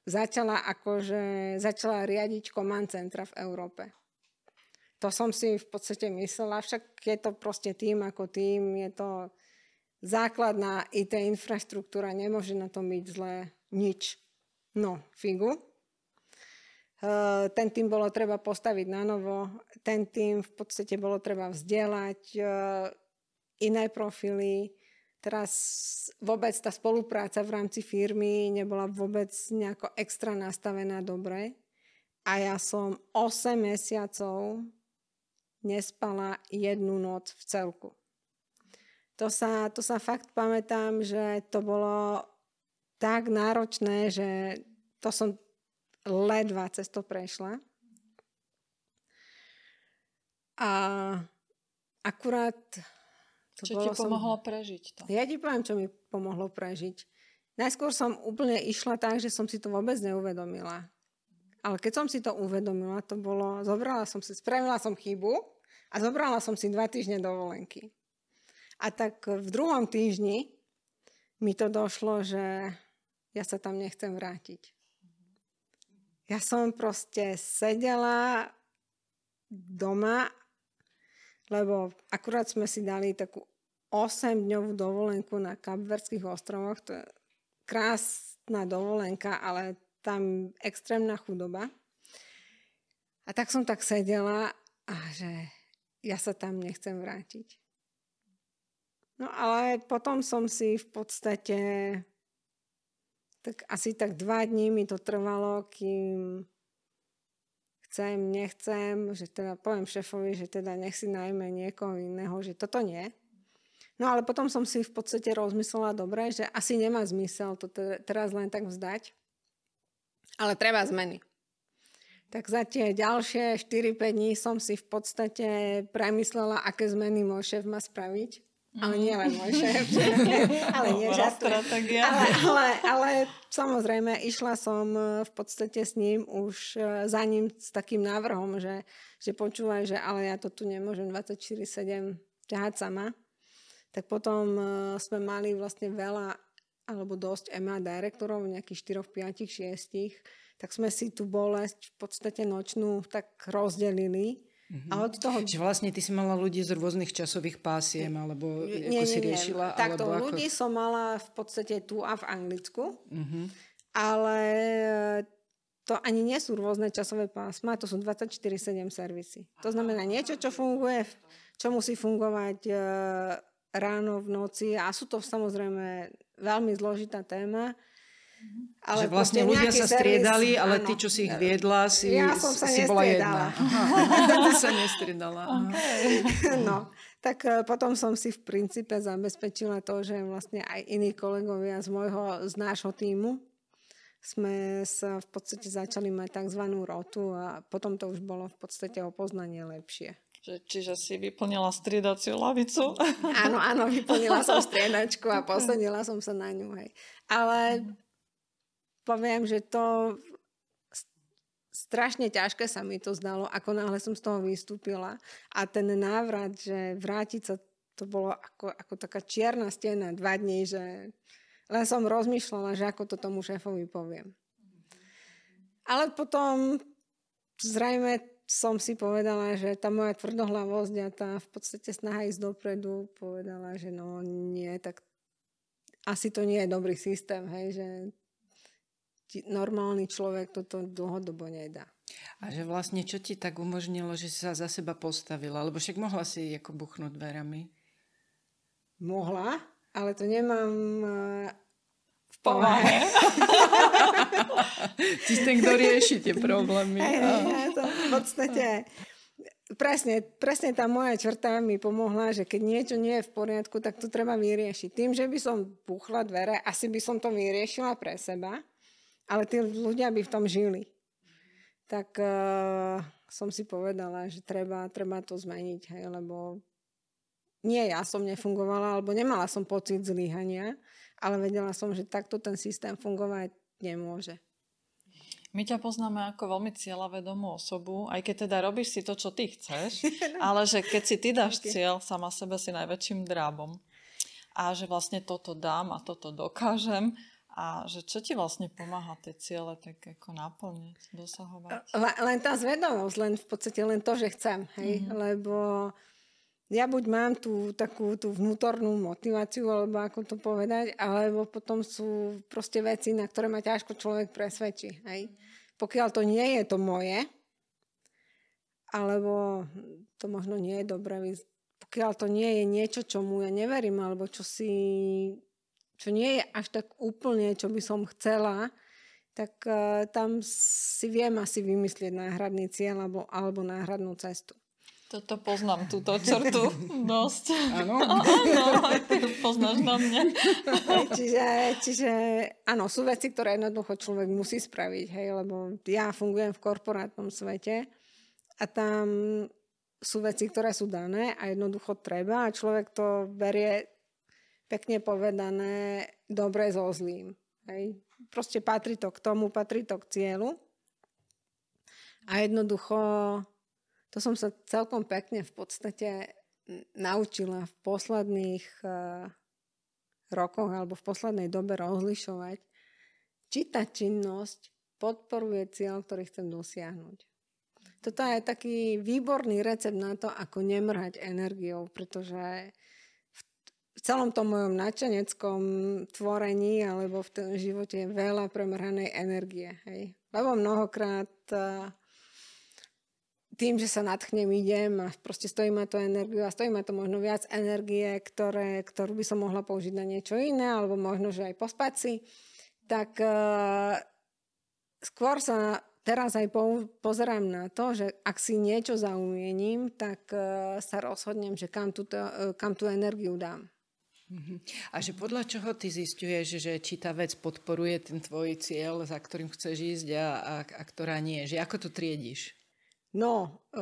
Začala, akože, začala riadiť command centra v Európe. To som si v podstate myslela, však je to proste tým ako tým, je to základná í té infraštruktúra, nemôže na tom byť zle nič. No, figu. E, ten tým bolo treba postaviť na novo, ten tým v podstate bolo treba vzdelať, e, iné profily. Teraz vôbec tá spolupráca v rámci firmy nebola vôbec nejako extra nastavená dobre. A ja som osem mesiacov nespala jednu noc v celku. To sa, to sa fakt pamätám, že to bolo tak náročné, že to som ledva cez to prešla. A akurát... To čo ti pomohlo som... prežiť to? Ja ti poviem, čo mi pomohlo prežiť. Najskôr som úplne išla tak, že som si to vôbec neuvedomila. Ale keď som si to uvedomila, to bolo... Zobrala som si... Spravila som chybu a zobrala som si dva týždne dovolenky. A tak v druhom týždni mi to došlo, že ja sa tam nechcem vrátiť. Ja som proste sedela doma, lebo akurát sme si dali takú osemdňovú dovolenku na Kapverských ostrovoch. To je krásna dovolenka, ale tam extrémna chudoba. A tak som tak sedela a že ja sa tam nechcem vrátiť. No ale potom som si v podstate tak asi tak dva dní mi to trvalo, kým chcem, nechcem, že teda poviem šéfovi, že teda nech si najme niekoho iného, že toto nie. No ale potom som si v podstate rozmyslela dobre, že asi nemá zmysel to te- teraz len tak vzdať, ale treba zmeny. Tak za tie ďalšie štyri päť dní som si v podstate premyslela, aké zmeny môj šéf má spraviť. Ale nie len môj šéf, ale nie žartu. Ale, ale, ale samozrejme, išla som v podstate s ním už za ním s takým návrhom, že, že počúvaj, že ale ja to tu nemôžem dvadsaťštyri sedem ťahať sama. Tak potom sme mali vlastne veľa, alebo dosť EMEA direktorov, nejakých štyri, päť, šesť. Tak sme si tú bolesť v podstate nočnú tak rozdelili. Mm-hmm. A od toho... Čiže vlastne ty si mala ľudí z rôznych časových pásiem, alebo nie, ako nie, si riešila? Nie. Takto alebo ľudí ako... som mala v podstate tu a v Anglicku, mm-hmm. ale to ani nie sú rôzne časové pásma, to sú dvadsaťštyri sedem servisy. To znamená niečo, čo funguje, čo musí fungovať ráno, v noci a sú to samozrejme veľmi zložitá téma. Ale že vlastne ľudia sa striedali, servis, ale áno. Ty, čo si ich viedla, si, ja som sa si bola jedna. Ty sa nestriedala. Okay. No, tak potom som si v princípe zabezpečila to, že vlastne aj iní kolegovia z, môjho, z nášho týmu sme sa v podstate začali mať tzv. Rotu a potom to už bolo v podstate o poznanie lepšie. Čiže si vyplnila striedaciu lavicu. Áno, áno, vyplnila som striedačku a posadila som sa na ňu. Hej. Ale poviem, že to strašne ťažké sa mi to zdalo, ako náhle som z toho vystúpila. A ten návrat, že vrátiť sa, to bolo ako, ako taká čierna stena, dva dní, že len som rozmýšľala, že ako to tomu šéfovi poviem. Ale potom zrejme som si povedala, že tá moja tvrdohlavosť a tá v podstate snaha ísť dopredu povedala, že no nie, tak asi to nie je dobrý systém, hej, že normálny človek toto dlhodobo nedá. A že vlastne čo ti tak umožnilo, že si sa za seba postavila? Lebo však mohla si ako buchnúť dverami. Mohla, ale to nemám... V povahe. Ty ste, kto rieši tie problémy. Hey, ja to v podstate... Presne, presne tá moja črta mi pomohla, že keď niečo nie je v poriadku, tak to treba vyriešiť. Tým, že by som buchla dvere, asi by som to vyriešila pre seba, ale tí ľudia by v tom žili. Tak uh, som si povedala, že treba, treba to zmeniť, hej, lebo nie ja som nefungovala, alebo nemala som pocit zlyhania, ale vedela som, že takto ten systém fungovať nemôže. My ťa poznáme ako veľmi cieľavedomú osobu, aj keď teda robíš si to, čo ty chceš, ale že keď si ty dáš cieľ, sama sebe si najväčším drábom. A že vlastne toto dám a toto dokážem. A že čo ti vlastne pomáha tie ciele tak ako naplniť, dosahovať? Len tá zvedomosť, len v podstate len to, že chcem. Hej? Mm-hmm. Lebo ja buď mám tú takú tú vnútornú motiváciu, alebo ako to povedať, alebo potom sú proste veci, na ktoré ma ťažko človek presvedčí. Hej? Pokiaľ to nie je to moje, alebo to možno nie je dobré, pokiaľ to nie je niečo, čomu ja neverím, alebo čo si... čo nie je až tak úplne, čo by som chcela, tak uh, tam si viem asi vymyslieť náhradný cieľ alebo, alebo náhradnú cestu. Toto poznám, túto črtu dosť. Áno? Áno, poznáš na mňa. čiže, čiže, áno, sú veci, ktoré jednoducho človek musí spraviť, hej, lebo ja fungujem v korporátnom svete a tam sú veci, ktoré sú dané a jednoducho treba a človek to berie pekne povedané, dobre so zlým. Hej. Proste patrí to k tomu, patrí to k cieľu. A jednoducho, to som sa celkom pekne v podstate naučila v posledných uh, rokoch alebo v poslednej dobe rozlišovať, či tá činnosť podporuje cieľ, ktorý chcem dosiahnuť. Toto je taký výborný recept na to, ako nemrhať energiou, pretože v celom tom mojom nadšeneckom tvorení alebo v tom živote je veľa premrhanej energie. Hej. Lebo mnohokrát tým, že sa nadchnem, idem a proste stojí ma to energiu a stojí ma to možno viac energie, ktoré, ktorú by som mohla použiť na niečo iné alebo možno, že aj pospať si, tak uh, skôr sa teraz aj pozerám na to, že ak si niečo zaumiením, tak uh, sa rozhodnem, že kam tú, uh, kam tú energiu dám. A že podľa čoho ty zisťuješ, že či tá vec podporuje ten tvoj cieľ, za ktorým chceš ísť a, a, a ktorá nie? Že ako to triediš? No, e,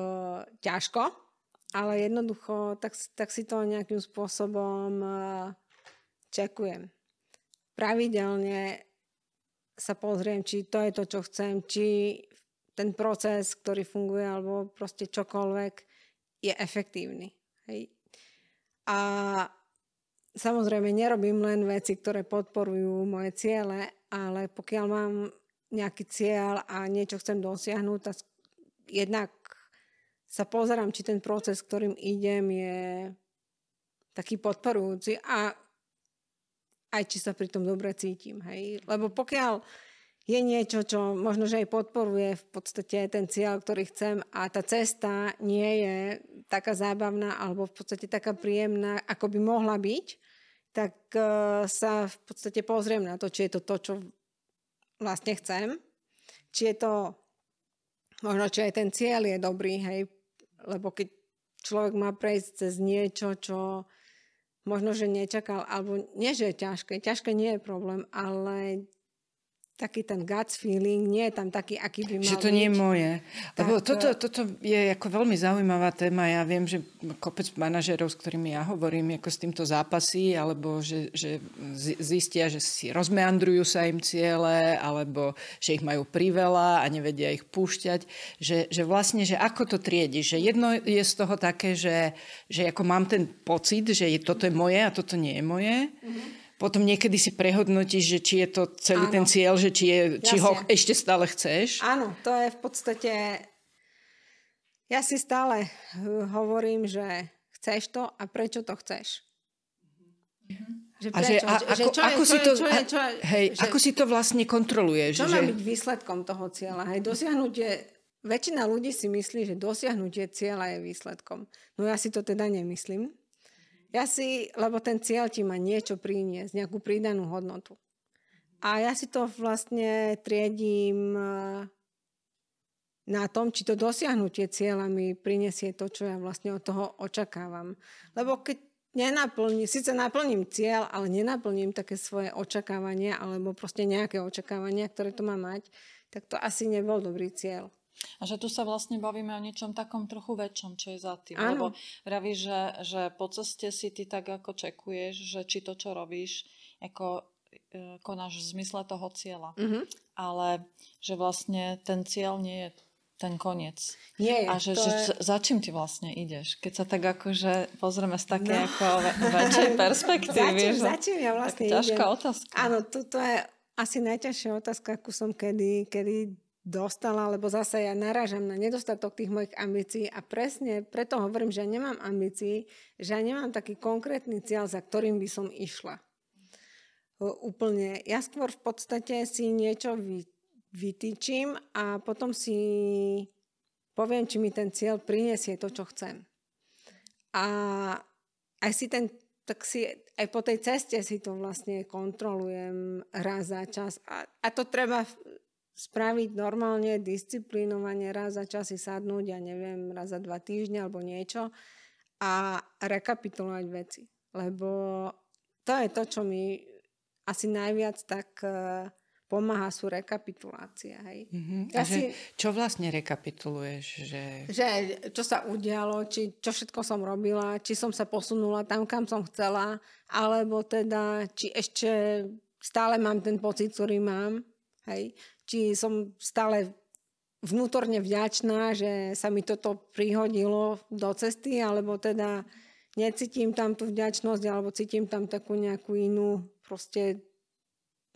ťažko, ale jednoducho tak, tak si to nejakým spôsobom e, čekujem. Pravidelne sa pozriem, či to je to, čo chcem, či ten proces, ktorý funguje, alebo proste čokoľvek je efektívny. Hej. A samozrejme, nerobím len veci, ktoré podporujú moje ciele, ale pokiaľ mám nejaký cieľ a niečo chcem dosiahnuť, tak jednak sa pozerám, či ten proces, ktorým idem, je taký podporujúci a aj či sa pri tom dobre cítim. Hej? Lebo pokiaľ je niečo, čo možno, že aj podporuje v podstate ten cieľ, ktorý chcem a tá cesta nie je taká zábavná alebo v podstate taká príjemná, ako by mohla byť, tak uh, sa v podstate pozriem na to, či je to to, čo vlastne chcem, či je to možno, či aj ten cieľ je dobrý, hej, lebo keď človek má prejsť cez niečo, čo možno, že nečakal, alebo nie, že je ťažké, ťažké nie je problém, ale taký ten gut feeling, nie je tam taký, aký by mal. Že to nie je moje. Tak, toto, toto je ako veľmi zaujímavá téma. Ja viem, že kopec manažerov, s ktorými ja hovorím, ako s týmto zápasí, alebo že, že zistia, že si rozmeandrujú sa im ciele, alebo že ich majú priveľa a nevedia ich púšťať. Že, že vlastne, že ako to triedi? Že jedno je z toho také, že, že ako mám ten pocit, že je, toto je moje a toto nie je moje. Mhm. Potom niekedy si prehodnotíš, že či je to celý Áno. ten cieľ, že či, je, či ho ešte stále chceš. Áno, to je v podstate... Ja si stále hovorím, že chceš to a prečo to chceš. Že prečo? Ako si to vlastne kontroluješ? Čo že... má byť výsledkom toho cieľa? Hej, dosiahnutie... Väčšina ľudí si myslí, že dosiahnutie cieľa je výsledkom. No ja si to teda nemyslím. Ja si, lebo ten cieľ ti má niečo priniesť, nejakú pridanú hodnotu. A ja si to vlastne triedím na tom, či to dosiahnutie cieľa mi prinesie to, čo ja vlastne od toho očakávam. Lebo keď nenaplním, síce naplním cieľ, ale nenaplním také svoje očakávania, alebo proste nejaké očakávania, ktoré to má mať, tak to asi nebol dobrý cieľ. A že tu sa vlastne bavíme o niečom takom trochu väčšom, čo je za tým. Áno. Lebo vravíš, že, že po ceste si ty tak ako čekuješ, že či to, čo robíš, ako e, konáš v zmysle toho cieľa. Mm-hmm. Ale že vlastne ten cieľ nie je ten koniec. Nie je. A že, že je... za čím ty vlastne ideš? Keď sa tak akože pozrieme z také no. ako ve- väčšej perspektívy. za, čím, že... za čím ja vlastne tak idem? Ťažká otázka. Áno, toto je asi najťažšia otázka, akú som kedy... kedy... dostala, lebo zase ja narážam na nedostatok tých mojich ambícií a presne preto hovorím, že ja nemám ambícií, že ja nemám taký konkrétny cieľ, za ktorým by som išla. Úplne. Ja skôr v podstate si niečo vy, vytýčim a potom si poviem, či mi ten cieľ prinesie to, čo chcem. A aj si ten tak si aj po tej ceste si to vlastne kontrolujem raz za čas a, a to treba... spraviť normálne, disciplinovanie, raz za čas si sadnúť, ja neviem, raz za dva týždne alebo niečo a rekapitulovať veci. Lebo to je to, čo mi asi najviac tak pomáha, sú rekapitulácie. Hej. Mm-hmm. Ja si, čo vlastne rekapituluješ? Že... že čo sa udialo, či, čo všetko som robila, či som sa posunula tam, kam som chcela, alebo teda, či ešte stále mám ten pocit, ktorý mám. Hej. Či som stále vnútorne vďačná, že sa mi toto prihodilo do cesty, alebo teda necítim tam tú vďačnosť, alebo cítim tam takú nejakú inú, proste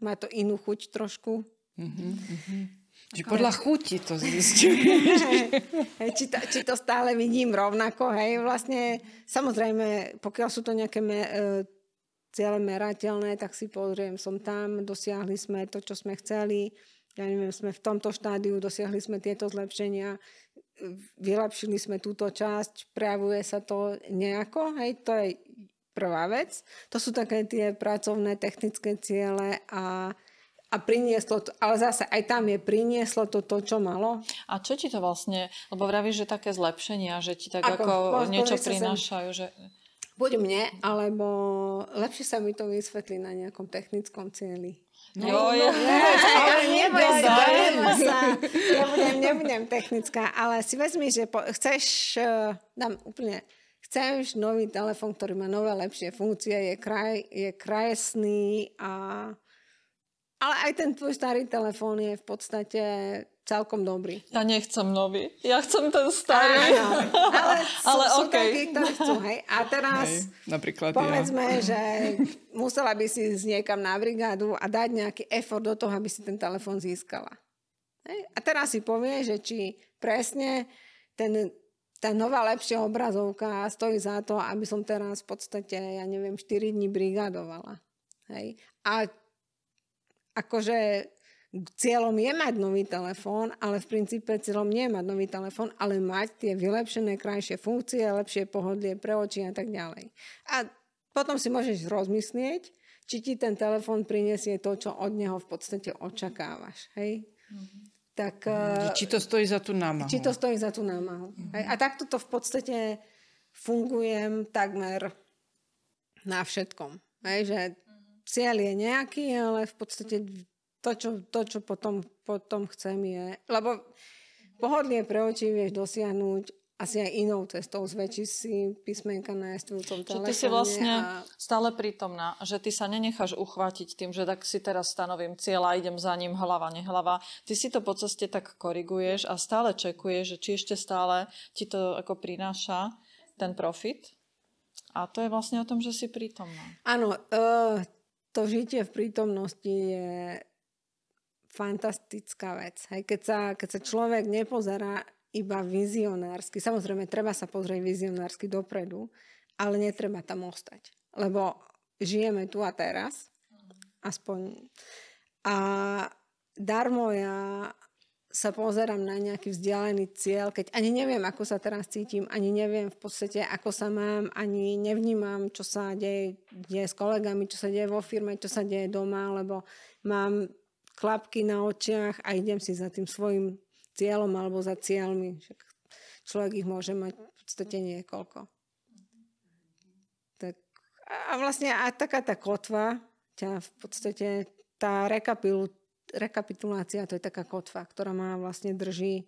má to inú chuť trošku. Mm-hmm, mm-hmm. Čiže podľa chuti to zistuješ. či, to, či to stále vidím rovnako, hej, vlastne samozrejme, pokiaľ sú to nejaké... Me- cieľe merateľné, tak si pozriem, som tam, dosiahli sme to, čo sme chceli, ja neviem, sme v tomto štádiu, dosiahli sme tieto zlepšenia, vylepšili sme túto časť, prejavuje sa to nejako, hej, to je prvá vec. To sú také tie pracovné, technické ciele a A prinieslo to, ale zase aj tam je prinieslo to, to, čo malo. A čo ti to vlastne, lebo vravíš, že také zlepšenia, že ti tak ako, ako po, niečo prinášajú, že... Buď mne, alebo lepšie sa mi to vysvetlí na nejakom technickom cieli. No, no ja, ja, ja, ja nebudem, sa, nebudem, nebudem technická, ale si vezmi, že po, chceš, dám úplne, chceš nový telefón, ktorý má nové lepšie funkcie, je, kraj, je krásny, a, ale aj ten tvoj starý telefón je v podstate... celkom dobrý. Ja nechcem nový. Ja chcem ten starý. Áno, ale sú, ale sú okay. Takí, ktorí chcú. Hej. A teraz hej, povedzme, ja. Že musela by si ísť niekam na brigádu a dať nejaký effort do toho, aby si ten telefón získala. Hej. A teraz si povie, že či presne ten, tá nová lepšia obrazovka stojí za to, aby som teraz v podstate, ja neviem, štyri dni brigádovala. Hej. A akože... Cieľom je mať nový telefón, ale v princípe cieľom nie je mať nový telefón, ale mať tie vylepšené, krajšie funkcie, lepšie pohodlie pre oči a tak ďalej. A potom si môžeš rozmyslieť, či ti ten telefón prinesie to, čo od neho v podstate očakávaš. Hej? Mm-hmm. Tak, mm, či to stojí za tú námahu. Či to stojí za tú námahu. Mm-hmm. A takto to v podstate fungujem takmer na všetkom. Hej? Že cieľ je nejaký, ale v podstate... to, čo, to, čo potom, potom chcem je, lebo pohodlie pre oči vieš dosiahnuť asi aj inou cestou, zväčšiť si písmenka na estvu v tom telefóne. Čiže ty si vlastne a... stále prítomná, že ty sa nenecháš uchvátiť tým, že tak si teraz stanovím cieľ a idem za ním hlava, nehlava. Ty si to po ceste tak koriguješ a stále čekuješ, že či ešte stále ti to ako prináša ten profit. A to je vlastne o tom, že si prítomná. Áno, uh, to žitie v prítomnosti je fantastická vec. Hej, keď sa, keď sa človek nepozerá iba vizionársky. Samozrejme, treba sa pozrieť vizionársky dopredu, ale netreba tam ostať. Lebo žijeme tu a teraz. Aspoň. A darmo ja sa pozerám na nejaký vzdialený cieľ, keď ani neviem, ako sa teraz cítim, ani neviem v podstate, ako sa mám, ani nevnímam, čo sa deje, deje s kolegami, čo sa deje vo firme, čo sa deje doma, lebo mám klapky na očiach a idem si za tým svojim cieľom alebo za cieľmi. Človek ich môže mať v podstate niekoľko. Tak, a vlastne a taká tá kotva, ťa v podstate tá rekapitulácia, to je taká kotva, ktorá ma vlastne drží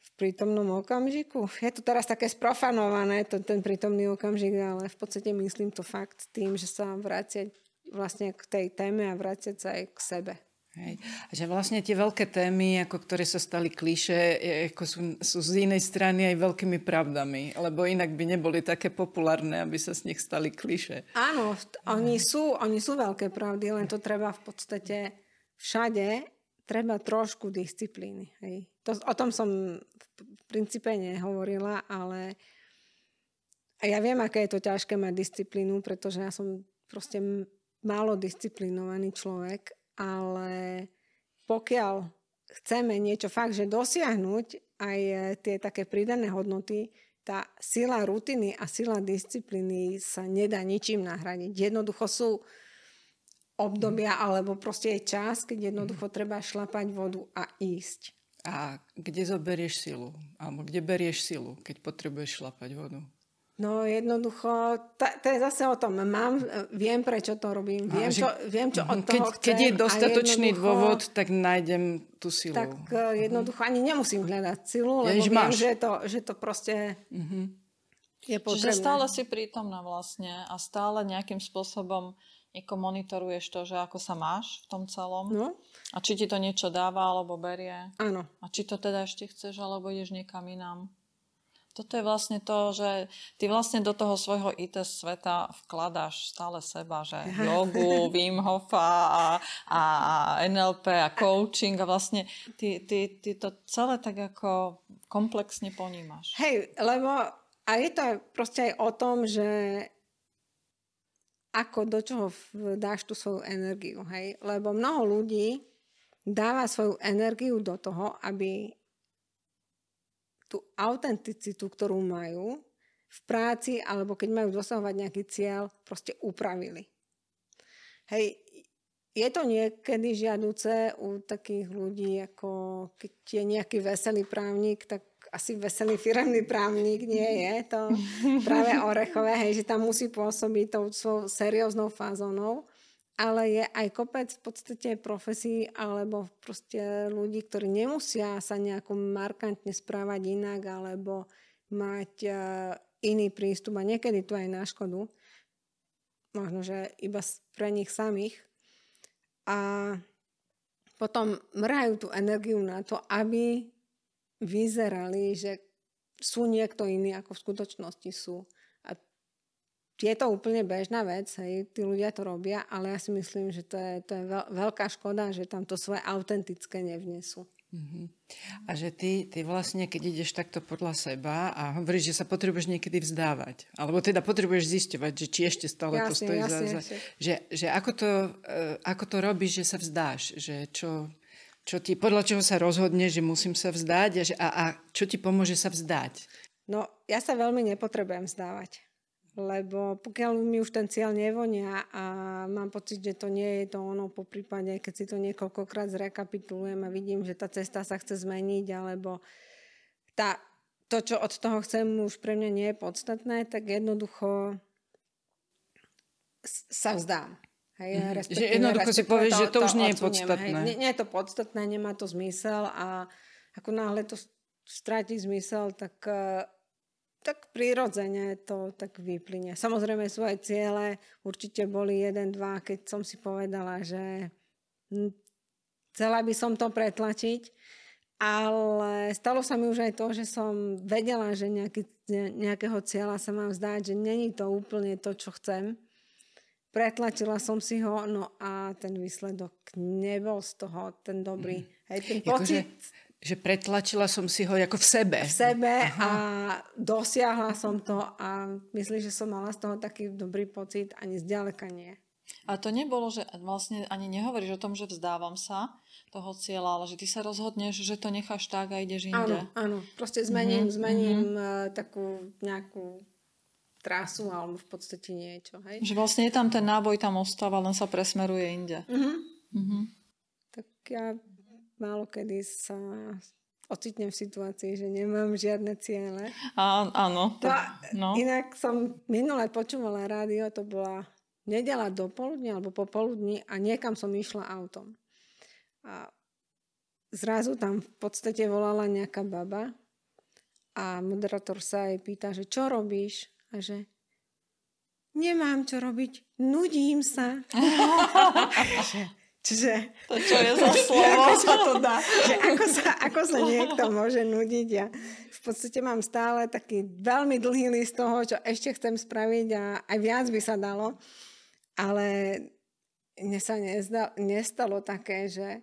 v prítomnom okamžiku. Je to teraz také sprofanované, to, ten prítomný okamžik, ale v podstate myslím to fakt tým, že sa vraciať vlastne k tej téme a vraciať sa aj k sebe. Hej. A že vlastne tie veľké témy, ako ktoré sa stali klišé, ako sú, sú z inej strany aj veľkými pravdami, lebo inak by neboli také populárne, aby sa z nich stali klišé. Áno, oni sú, oni sú veľké pravdy, len to treba v podstate všade, treba trošku disciplíny. Hej. To, o tom som v princípe nehovorila, ale ja viem, aké je to ťažké mať disciplínu, pretože ja som proste málo disciplinovaný človek. Ale pokiaľ chceme niečo fakt, že dosiahnuť aj tie také pridané hodnoty, tá sila rutiny a sila disciplíny sa nedá ničím nahradiť. Jednoducho sú obdobia, alebo proste je čas, keď jednoducho treba šlapať vodu a ísť. A kde zoberieš silu? Alebo kde berieš silu, keď potrebuješ šlapať vodu? No jednoducho, to je zase o tom, mám, viem prečo to robím, viem, čo, viem, čo od toho keď, chcem. Keď je dostatočný dôvod, tak nájdem tú silu. Tak jednoducho, ani nemusím hľadať silu, lebo Jež viem, že to, že to proste uh-huh. je potrebné. Čiže stále si prítomná vlastne a stále nejakým spôsobom monitoruješ to, že ako sa máš v tom celom. No. A či ti to niečo dáva alebo berie. Áno. A či to teda ešte chceš, alebo ideš niekam inám. Toto je vlastne to, že ty vlastne do toho svojho í té sveta vkladáš stále seba, že jogu, Wim Hofa a, a en el pé a coaching a vlastne ty, ty, ty to celé tak ako komplexne ponímaš. Hej, lebo a je to proste aj o tom, že ako do čoho dáš tú svoju energiu, hej? Lebo mnoho ľudí dáva svoju energiu do toho, aby tú autenticitu, ktorú majú v práci, alebo keď majú dosahovať nejaký cieľ, proste upravili. Hej, je to niekedy žiaduce u takých ľudí, ako keď je nejaký veselý právnik, tak asi veselý firemný právnik nie je, to práve orechové, hej, že tam musí pôsobiť tou svojou serióznou fázonou, ale je aj kopec v podstate profesí alebo proste ľudí, ktorí nemusia sa nejako markantne správať inak alebo mať iný prístup a niekedy to aj na škodu. Možno, že iba pre nich samých. A potom mrhajú tú energiu na to, aby vyzerali, že sú niekto iný, ako v skutočnosti sú. Je to úplne bežná vec, hej, tí ľudia to robia, ale ja si myslím, že to je, to je veľká škoda, že tam to svoje autentické nevnesú. Mm-hmm. A že ty, ty vlastne, keď ideš takto podľa seba a hovoríš, že sa potrebuješ niekedy vzdávať, alebo teda potrebuješ zisťovať, že či ešte stále jasne, to stojí jasne, za... za že, že ako, to, ako to robíš, že sa vzdáš? Že čo, čo ti, podľa čoho sa rozhodne, že musím sa vzdáť a, že, a, a čo ti pomôže sa vzdať? No, ja sa veľmi nepotrebujem vzdávať. Lebo pokiaľ mi už ten cieľ nevonia a mám pocit, že to nie je to ono, poprípade, keď si to niekoľkokrát zrekapitulujem a vidím, že tá cesta sa chce zmeniť, alebo tá, to, čo od toho chcem, už pre mňa nie je podstatné, tak jednoducho sa vzdám. Hej, respektíve, že jednoducho si povieš, to, že to už to nie je podstatné. Hej, nie, nie je to podstatné, nemá to zmysel a ako náhle to stráti zmysel, tak, tak prirodzene to tak vyplynie. Samozrejme svoje ciele určite boli jeden, dva, keď som si povedala, že chcela by som to pretlačiť, ale stalo sa mi už aj to, že som vedela, že nejaký, nejakého cieľa sa mám vzdať, že není to úplne to, čo chcem. Pretlačila som si ho, no a ten výsledok nebol z toho ten dobrý. Mm. Hej, ten pocit... Jako, že, že pretlačila som si ho ako v sebe. V sebe. Aha. A dosiahla som to a myslím, že som mala z toho taký dobrý pocit, ani zďaleka nie. A to nebolo, že vlastne ani nehovoríš o tom, že vzdávam sa toho cieľa, ale že ty sa rozhodneš, že to necháš tak a ideš inde. Áno, áno. Proste zmením, mm-hmm. zmením mm-hmm. takú nejakú... trasu alebo v podstate niečo. Hej? Že vlastne je tam ten náboj, tam ostáva, len sa presmeruje inde. Uh-huh. Uh-huh. Tak ja málokedy sa ocitnem v situácii, že nemám žiadne ciele. A, áno. To, no. Inak som minule počúvala rádio, to bola nedeľa dopoludní alebo popoludní a niekam som išla autom. A zrazu tam v podstate volala nejaká baba a moderátor sa jej pýta, že čo robíš? A že nemám čo robiť, nudím sa. Čiže to čo je za slovo? Ako sa to dá? Že ako sa, ako sa niekto môže nudiť? Ja v podstate mám stále taký veľmi dlhý list toho, čo ešte chcem spraviť a aj viac by sa dalo. Ale mne sa nezdalo, nestalo také, že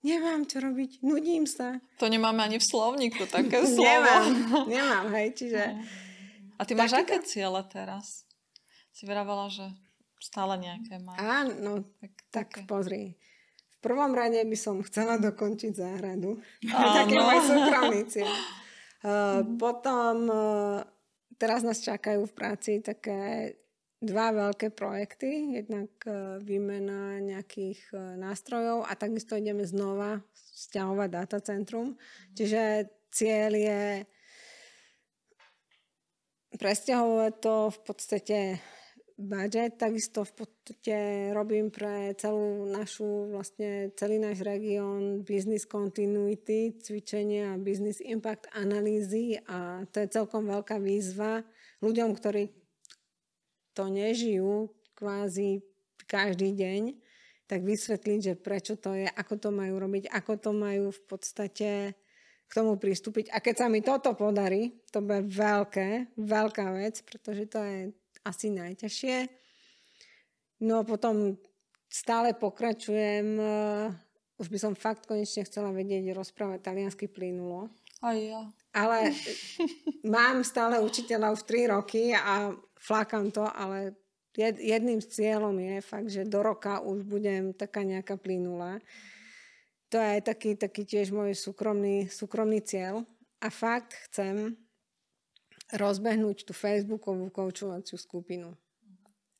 nemám čo robiť, nudím sa. To nemáme ani v slovníku také slovo. Nemám, nemám, hej, čiže... A ty máš aké ciele teraz? Si vravala, že stále nejaké máš. Áno, tak, tak pozri. V prvom rade by som chcela dokončiť záhradu. Taký môj súkromný cieľ. Uh, potom uh, teraz nás čakajú v práci také dva veľké projekty. Jednak uh, výmena nejakých uh, nástrojov a takisto ideme znova sťahovať datacentrum. Mm. Čiže cieľ je presťahovať to v podstate budget, takisto v podstate robím pre celú našu, vlastne celý náš región business continuity, cvičenia, business impact analýzy a to je celkom veľká výzva ľuďom, ktorí to nežijú kvázi každý deň, tak vysvetliť, že prečo to je, ako to majú robiť, ako to majú v podstate k tomu pristúpiť. A keď sa mi toto podarí, to bude veľké, veľká vec, pretože to je asi najťažšie. No a potom stále pokračujem. Už by som fakt konečne chcela vedieť rozprávať taliansky plynulo. Aj ja. Ale mám stále učiteľov v tri roky a flákam to, ale jedným z cieľom je fakt, že do roka už budem taká nejaká plynulá. To je taký, taký tiež môj súkromný, súkromný cieľ. A fakt chcem rozbehnúť tú facebookovú koučovaciu skupinu.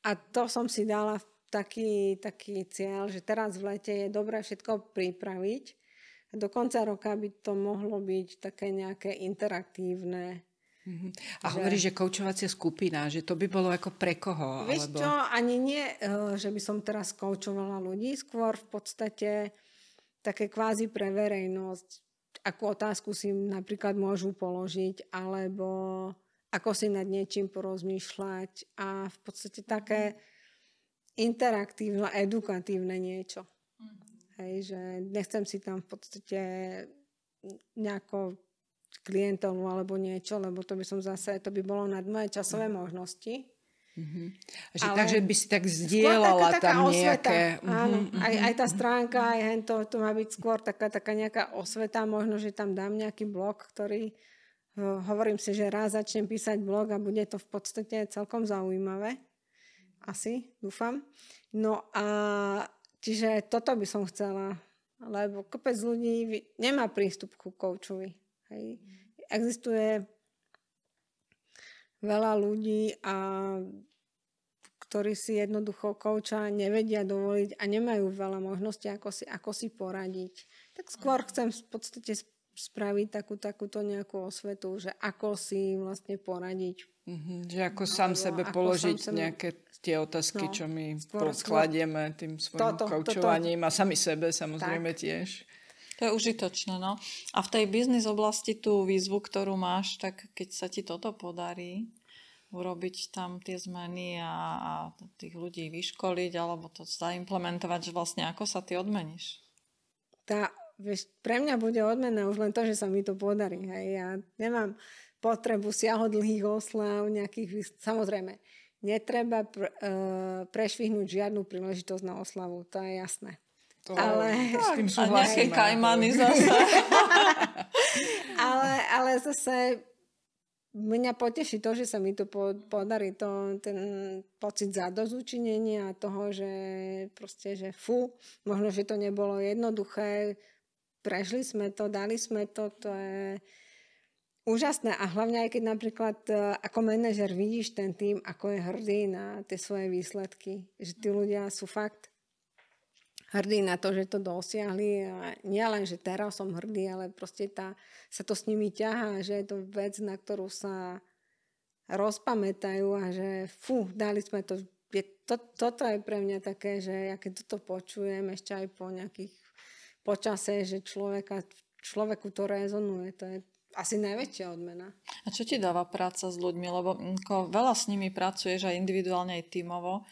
A to som si dala taký, taký cieľ, že teraz v lete je dobré všetko pripraviť. Do konca roka by to mohlo byť také nejaké interaktívne. Uh-huh. A že... hovoríš, že koučovacia skupina, že to by bolo ako pre koho? Vieš alebo... čo, ani nie, že by som teraz koučovala ľudí, skôr v podstate... také kvázi pre verejnosť, akú otázku si napríklad môžu položiť, alebo ako si nad niečím porozmýšľať a v podstate také interaktívne, edukatívne niečo. Mm-hmm. Hej, že nechcem si tam v podstate nejako klientov alebo niečo, lebo to by som zase, to by bolo nad moje časové možnosti. Mm-hmm. Že, ale, takže by si tak zdieľala taká, taká tam nejaké... Áno, mm-hmm. aj, aj tá stránka, aj hento, to má byť skôr taká, taká nejaká osveta, možno, že tam dám nejaký blog, ktorý, uh, hovorím si, že raz začnem písať blog a bude to v podstate celkom zaujímavé. Asi, dúfam. No a čiže toto by som chcela, lebo kopec ľudí nemá prístup ku koučovi. Hej. Existuje veľa ľudí a ktorí si jednoducho kouča nevedia dovoliť a nemajú veľa možností, ako si, ako si poradiť. Tak skôr chcem v podstate spraviť takú, takúto nejakú osvetu, že ako si vlastne poradiť. Mm-hmm, že ako no, sám sebe ako položiť sám nejaké tie otázky, no, čo my skladieme tým svojim toto, koučovaním toto. A sami sebe samozrejme tak. Tiež. To je užitočné, no. A v tej biznis oblasti tú výzvu, ktorú máš, tak keď sa ti toto podarí, urobiť tam tie zmeny a, a tých ľudí vyškoliť alebo to zaimplementovať, že vlastne ako sa ty odmeníš? Tá, vieš, pre mňa bude odmena už len to, že sa mi to podarí. Hej. Ja nemám potrebu siahodlhých oslav, nejakých, samozrejme, netreba pr- e, prešvihnúť žiadnu príležitosť na oslavu, to je jasné. To, ale s tým súhlasím. A nejaké kajmany zase. ale, ale zase mňa poteší to, že sa mi to podarí, to, ten pocit zadosťučinenia a toho, že proste, že fú, možno, že to nebolo jednoduché, prešli sme to, dali sme to, to je úžasné. A hlavne aj keď napríklad ako manažer vidíš ten tím, ako je hrdý na tie svoje výsledky, že tí ľudia sú fakt hrdí na to, že to dosiahli a nie len, že teraz som hrdý, ale proste tá, sa to s nimi ťahá, že je to vec, na ktorú sa rozpamätajú a že fú, dali sme to. Je, to toto je pre mňa také, že ja keď toto počujem ešte aj po nejakých počase, že človeka, človeku to rezonuje, to je asi najväčšia odmena. A čo ti dáva práca s ľuďmi? Lebo mko, veľa s nimi pracuješ aj individuálne, aj tímovo.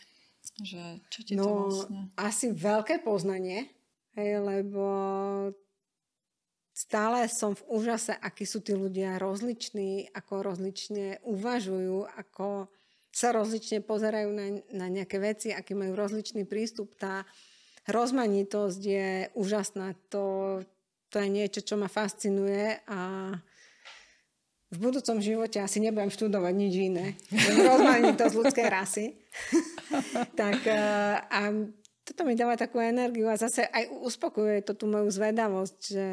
Že, čo ti to no, vlastne? Asi veľké poznanie, hej, lebo stále som v úžase, akí sú tí ľudia rozliční, ako rozlične uvažujú, ako sa rozlične pozerajú na, na nejaké veci, aký majú rozličný prístup. Tá rozmanitosť je úžasná. To, to je niečo, čo ma fascinuje a v budúcom živote asi nebudem študovať nič iné. Rozmanitosť ľudskej rasy. Tak a toto mi dáva takú energiu a zase aj uspokojuje to tú moju zvedavosť, že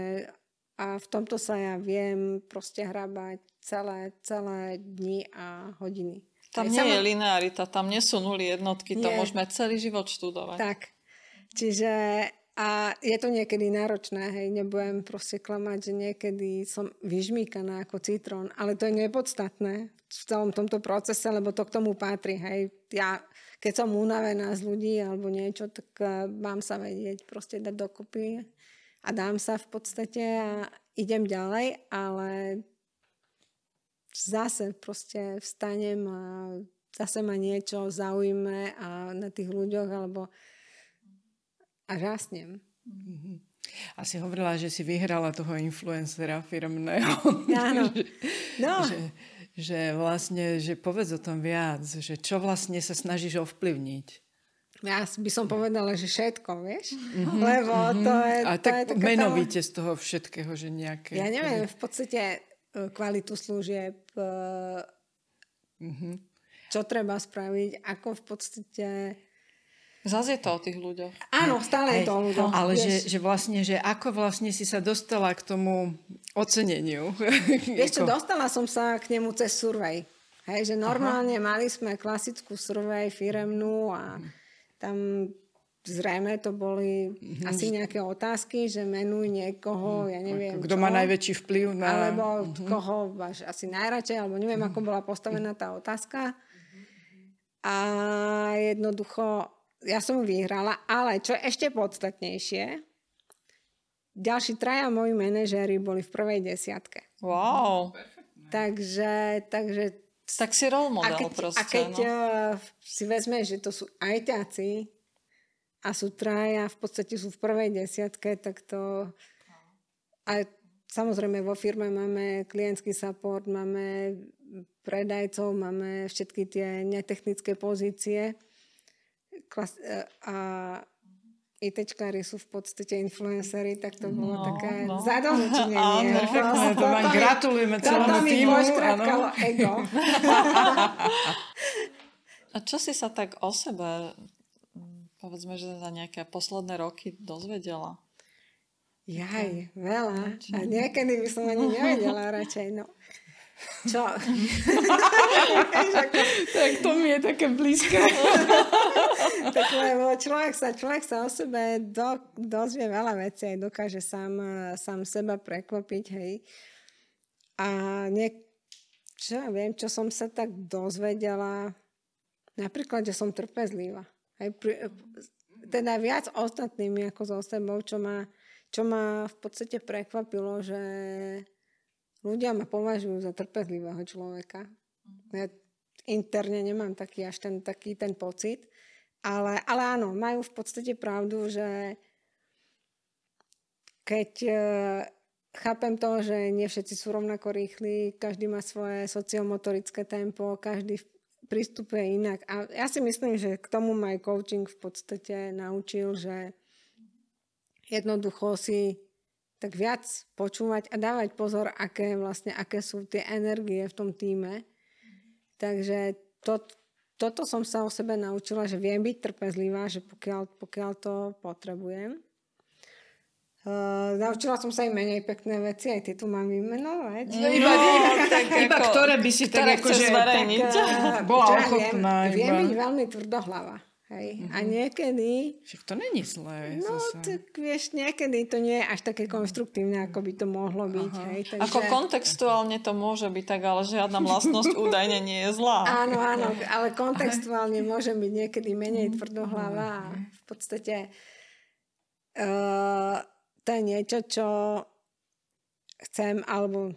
a v tomto sa ja viem proste hrabať celé, celé dni a hodiny. Tam aj nie sama... je linearita, tam nie sú nuly jednotky, nie. To môžeme celý život študovať. Tak, čiže a je to niekedy náročné, hej, nebudem proste klamať, že niekedy som vyžmýkaná ako citrón, ale to je nepodstatné v celom tomto procese, lebo to k tomu patrí, hej. Ja, keď som unavená z ľudí alebo niečo, tak uh, mám sa vedieť proste dať dokopy a dám sa v podstate a idem ďalej, ale zase proste vstanem a zase ma niečo zaujme a na tých ľuďoch alebo a žasnem. A si hovorila, že si vyhrala toho influencera firmného. Áno. No. že, že vlastne, že povedz o tom viac, že čo vlastne sa snažíš ovplyvniť. Ja by som povedala, že všetko, vieš? Mm-hmm, lebo mm-hmm. to je... A to tak je menovite tá... z toho všetkého, že nejaké... Ja neviem, v podstate kvalitu služieb, mm-hmm. čo treba spraviť, ako v podstate... Zase je to o tých ľuďoch. Áno, stále je to o ľuďoch. Ale že, že vlastne, že ako vlastne si sa dostala k tomu oceneniu? Vieš čo, dostala som sa k nemu cez survey. Hej, že normálne Aha. mali sme klasickú survey firemnú a tam zrejme to boli mhm. asi nejaké otázky, že menuj niekoho, ja neviem Kto čo, má najväčší vplyv na... Alebo mhm. koho máš asi najradšej, alebo neviem, mhm. ako bola postavená tá otázka. A jednoducho ja som vyhrala, ale čo je ešte podstatnejšie, ďalší traja moji manažéri boli v prvej desiatke. Wow. Takže, takže... Tak si role model a keď, proste. A keď no. si vezmeš, že to sú ajťaci a sú traja, v podstate sú v prvej desiatke, tak to... A samozrejme vo firme máme klientský support, máme predajcov, máme všetky tie netechnické pozície. Klas- a ITčkári sú v podstate influenceri, tak to bolo no, také no. zadozučinenie. Gratulujeme celému týmu. To mi poškrapkalo ego. A čo si sa tak o sebe, povedzme, že za nejaké posledné roky dozvedela? Jaj, veľa. A niekedy by som ani nevedela radšej, no. Čo? Tak to mi je také blízke. Tak lebo človek sa, človek sa o sebe do, dozvie veľa vecí a dokáže sám, sám seba prekvapiť, hej. A nie, čo ja viem, čo som sa tak dozvedela, napríklad, že som trpezlivá. Hej, pri, teda viac ostatnými ako so sebou, čo ma, čo ma v podstate prekvapilo, že ľudia ma považujú za trpezlivého človeka. Ja interne nemám taký až ten, taký ten pocit, ale, ale áno, majú v podstate pravdu, že keď e, chápem to, že nie všetci sú rovnako rýchli, každý má svoje sociomotorické tempo, každý prístupuje inak. A ja si myslím, že k tomu ma aj coaching v podstate naučil, že jednoducho si tak viac počúvať a dávať pozor, aké, vlastne, aké sú tie energie v tom týme. Takže to, toto som sa o sebe naučila, že viem byť trpezlivá, že pokiaľ, pokiaľ to potrebujem. Uh, naučila som sa aj menej pekné veci, aj ty tu mám vymenovať. No, iba, tak iba ako, ktoré by si ktoré tak akože uh, bola ochotná. Viem, viem byť veľmi tvrdohlava. Hej. Uh-huh. A niekedy... Však to není zlé. No, tak vieš, niekedy to nie je až také konštruktívne, ako by to mohlo byť. Hej. Takže... Ako kontextuálne to môže byť tak, ale žiadna vlastnosť údajne nie je zlá. Áno, áno, ale kontextuálne môže byť niekedy menej tvrdohlava. V podstate uh, to je niečo, čo chcem, alebo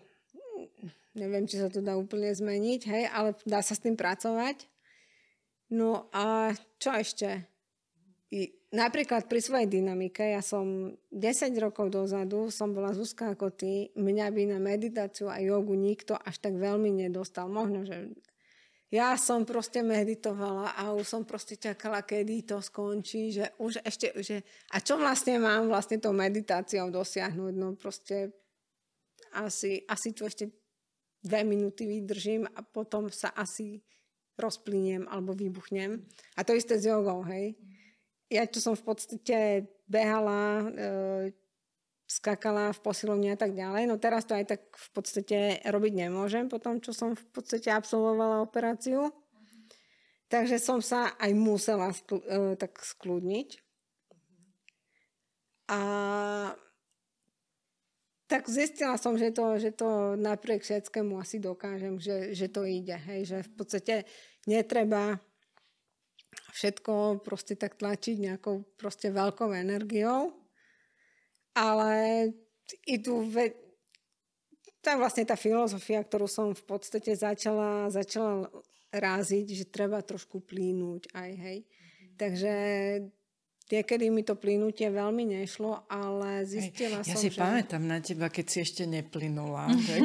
neviem, či sa to dá úplne zmeniť, hej, ale dá sa s tým pracovať. No a čo ešte? I, napríklad pri svojej dynamike, ja som desať rokov dozadu, som bola Zuzka ako ty, mňa by na meditáciu a jogu nikto až tak veľmi nedostal. Možno, že ja som proste meditovala a už som proste čakala, kedy to skončí, že už ešte, že a čo vlastne mám vlastne tou meditáciou dosiahnuť? No proste asi, asi tu ešte dve minúty vydržím a potom sa asi rozplyniem alebo vybuchnem. A to isté s jogou, hej. Ja tu som v podstate behala, e, skakala v posilovni a tak ďalej. No teraz to aj tak v podstate robiť nemôžem po tom, čo som v podstate absolvovala operáciu. Takže som sa aj musela skl- e, tak skľudniť. A tak zistila som, že to, že to napriek všetkému asi dokážem, že, že to ide. Hej, že v podstate netreba všetko proste tak tlačiť nejakou proste veľkou energiou, ale idú ve... tá vlastne tá filozofia, ktorú som v podstate začala, začala ráziť, že treba trošku plynúť aj, hej. Mm-hmm. Takže niekedy mi to plynutie veľmi nešlo, ale zistila Ej, ja som, že... Ja si pamätám na teba, keď si ešte neplynula. Tak...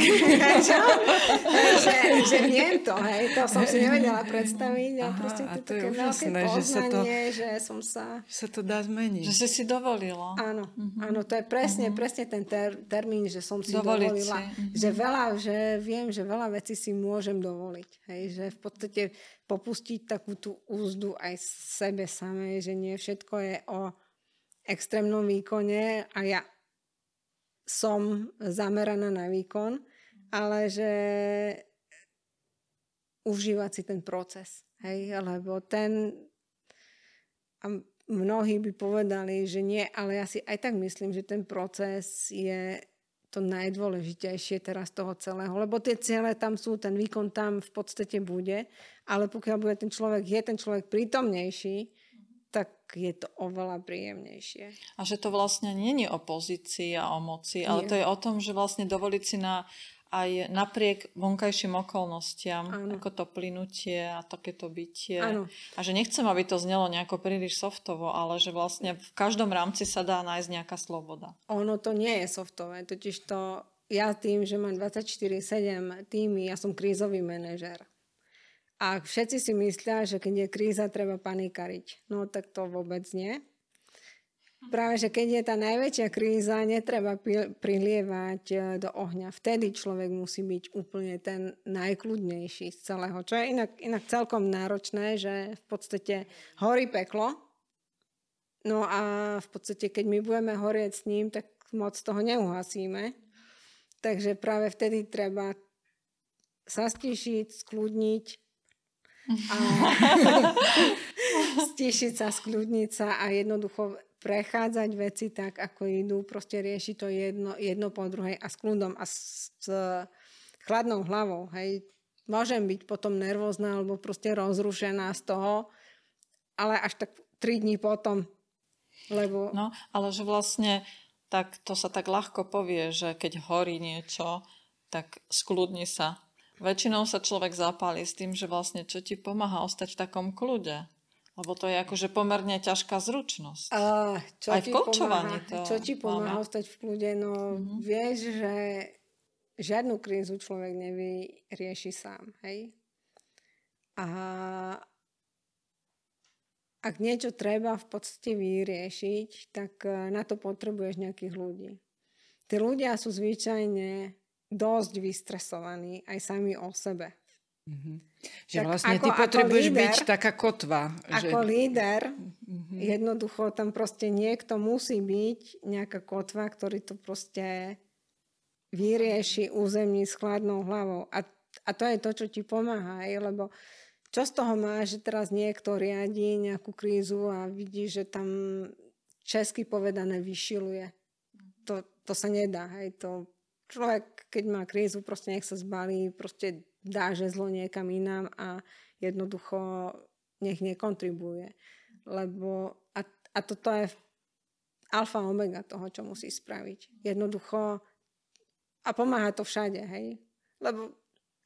že, že viem to, hej, to som si nevedela predstaviť. Aha, a proste to, a to je úžasné, že sa to... Že som sa... Že sa to dá zmeniť. Že si si dovolila. Áno, uh-huh. áno to je presne, uh-huh. presne ten ter, termín, že som si Dovoliť dovolila. Si. Že veľa, že viem, že veľa vecí si môžem dovoliť. Hej, že v podstate... popustiť takú tú úzdu aj sebe samej, že nie všetko je o extrémnom výkone a ja som zameraná na výkon, ale že užívať si ten proces. Hej? Lebo ten... A mnohí by povedali, že nie, ale ja si aj tak myslím, že ten proces je to najdôležitejšie teraz toho celého. Lebo tie ciele tam sú, ten výkon tam v podstate bude, ale pokiaľ bude ten človek, je ten človek prítomnejší, tak je to oveľa príjemnejšie. A že to vlastne nie je o pozícii a o moci, ale nie. To je o tom, že vlastne dovoliť si na, aj napriek vonkajším okolnostiam, ano. Ako to plynutie a takéto bytie. Ano. A že nechcem, aby to znelo nejako príliš softovo, ale že vlastne v každom rámci sa dá nájsť nejaká sloboda. Ono to nie je softové, totiž to ja tým, že mám dvadsaťštyri sedem týmy, ja som krízový manažér. A všetci si myslia, že keď je kríza, treba panikariť. No tak to vôbec nie. Práve, že keď je tá najväčšia kríza, netreba prilievať do ohňa. Vtedy človek musí byť úplne ten najkľudnejší z celého. Čo je inak, inak celkom náročné, že v podstate horí peklo. No a v podstate, keď my budeme horieť s ním, tak moc toho neuhasíme. Takže práve vtedy treba sa stíšiť, skľudniť a stišiť sa, skľudniť sa a jednoducho prechádzať veci tak, ako idú, proste riešiť to jedno, jedno po druhej a s kľudom a s, s chladnou hlavou, hej. Môžem byť potom nervózna alebo proste rozrušená z toho, ale až tak tri dní potom, lebo... No, ale že vlastne tak to sa tak ľahko povie, že keď horí niečo, tak skľudni sa. Väčšinou sa človek zapálí s tým, že vlastne čo ti pomáha ostať v takom kľude. Lebo to je akože pomerne ťažká zručnosť. Uh, čo Aj v koučovaní to... Čo ti pomáha máme. Ostať v kľude? No uh-huh. Vieš, že žiadnu krízu človek nevyrieši sám. Hej? A ak niečo treba v podstate vyriešiť, tak na to potrebuješ nejakých ľudí. Tí ľudia sú zvyčajne dosť vystresovaní aj sami o sebe. Mm-hmm. Že tak vlastne ako, ty potrebuješ líder, byť taká kotva. Ako že... líder mm-hmm. jednoducho tam proste niekto musí byť nejaká kotva, ktorý to proste vyrieši, územní s chladnou hlavou. A, a to je to, čo ti pomáha. Aj, lebo čo z toho máš, že teraz niekto riadi nejakú krízu a vidíš, že tam česky povedané vyšiluje. To, to sa nedá. Hej, to... Človek, keď má krízu, proste nech sa zbalí, proste dá žezlo niekam inám a jednoducho nech nekontribuje. Lebo, a, a toto je alfa omega toho, čo musí spraviť. Jednoducho, a pomáha to všade, hej. Lebo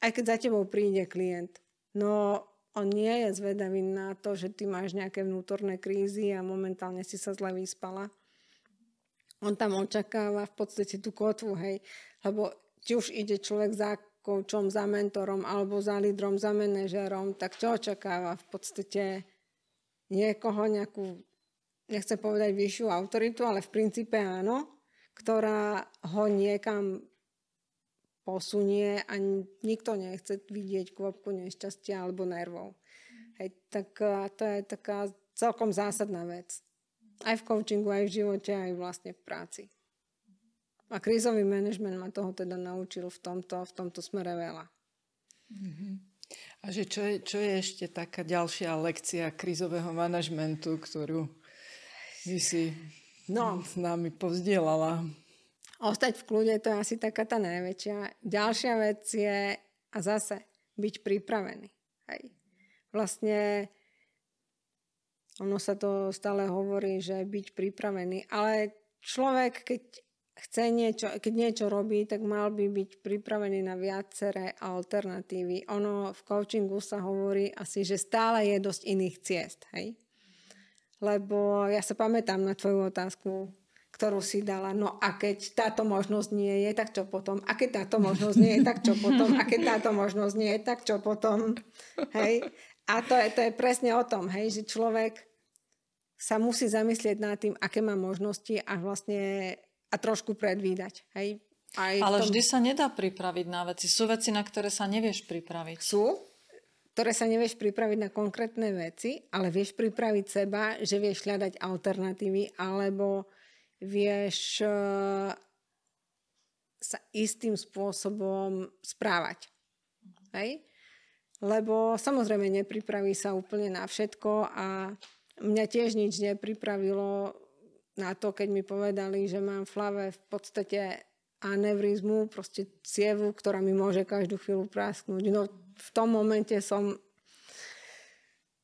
aj keď za tebou príde klient, no on nie je zvedavý na to, že ty máš nejaké vnútorné krízy a momentálne si sa zle vyspala. On tam očakáva v podstate tú kotvu, hej. Lebo či už ide človek za koučom, za mentorom, alebo za lídrom, za manažerom, tak čo očakáva? V podstate niekoho nejakú, nechcem povedať vyššiu autoritu, ale v princípe áno, ktorá ho niekam posunie a nikto nechce vidieť kvopku nešťastia alebo nervov. Hej, tak to je taká celkom zásadná vec. Aj v coachingu, aj v živote, aj vlastne v práci. A krízový manažment ma toho teda naučil v tomto, v tomto smere veľa. Mm-hmm. A že čo je, čo je ešte taká ďalšia lekcia krízového manažmentu, ktorú vy si no. s nami povzdielala? Ostať v kľude, to je asi taká tá najväčšia. Ďalšia vec je, a zase, byť pripravený. Hej. Vlastne ono sa to stále hovorí, že byť pripravený, ale človek, keď chce niečo, keď niečo robí, tak mal by byť pripravený na viaceré alternatívy. Ono v coachingu sa hovorí asi, že stále je dosť iných ciest, hej? Lebo ja sa pamätám na tvoju otázku, ktorú si dala, no a keď táto možnosť nie je, tak čo potom? A keď táto možnosť nie je, tak čo potom? A keď táto možnosť nie je, tak čo potom? Hej? A to je, to je presne o tom, hej, že človek sa musí zamyslieť nad tým, aké má možnosti a vlastne a trošku predvídať. Hej. Aj Ale tom... vždy sa nedá pripraviť na veci. Sú veci, na ktoré sa nevieš pripraviť. Sú, ktoré sa nevieš pripraviť na konkrétne veci, ale vieš pripraviť seba, že vieš hľadať alternatívy alebo vieš uh, sa istým spôsobom správať. Hej. Lebo samozrejme nepripraví sa úplne na všetko a mňa tiež nič nepripravilo na to, keď mi povedali, že mám v hlave v podstate anevrizmu, proste cievu, ktorá mi môže každú chvíľu prasknúť. No v tom momente som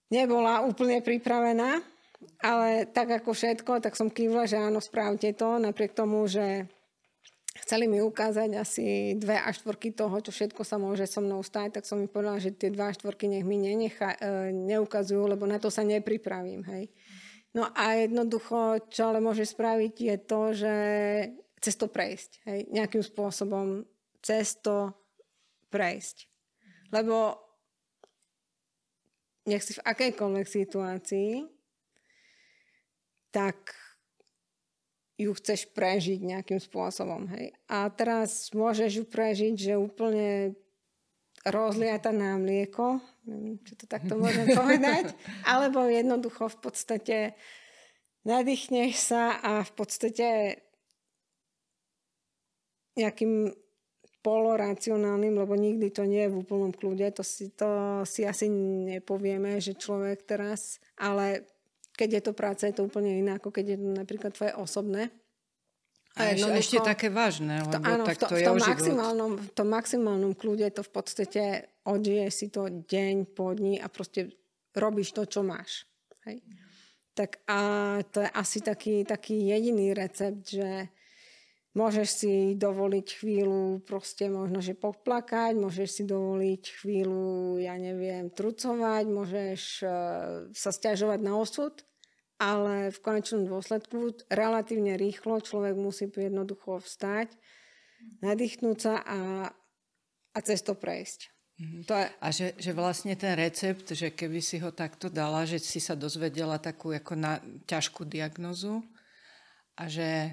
nebola úplne pripravená, ale tak ako všetko, tak som kývla, že áno, správte to, napriek tomu, že chceli mi ukázať asi dve až štvorky toho, čo všetko sa môže so mnou stať, tak som mi povedala, že tie dva štvorky nech mi nenecha, e, neukazujú, lebo na to sa nepripravím. Hej. No a jednoducho, čo ale môže spraviť, je to, že cez to prejsť. Hej. Nejakým spôsobom cez to prejsť. Lebo nech si v akejkoľvek situácii, tak ju chceš prežiť nejakým spôsobom. Hej. A teraz môžeš ju prežiť, že úplne rozliata na mlieko, neviem, čo to takto môžem povedať, alebo jednoducho v podstate nadýchneš sa a v podstate nejakým poloracionálnym, lebo nikdy to nie je v úplnom kľude, to si, to si asi nepovieme, že človek teraz, ale Keď je to práca, je to úplne iné, ako keď je to napríklad tvoje osobné. A ešte, ešte také vážne. Lebo to, áno, tak to v, to, v, tom maximálnom, v tom maximálnom kľude to v podstate odžije si to deň po dni a proste robíš to, čo máš. Hej? Tak a to je asi taký, taký jediný recept, že môžeš si dovoliť chvíľu proste možno, že poplakať, môžeš si dovoliť chvíľu, ja neviem, trucovať, môžeš sa sťažovať na osud, ale v konečnom dôsledku relatívne rýchlo človek musí jednoducho vstať, nadýchnúť sa a, a cez to prejsť. Mm-hmm. To je... A že, že vlastne ten recept, že keby si ho takto dala, že si sa dozvedela takú ako na, ťažkú diagnozu a že...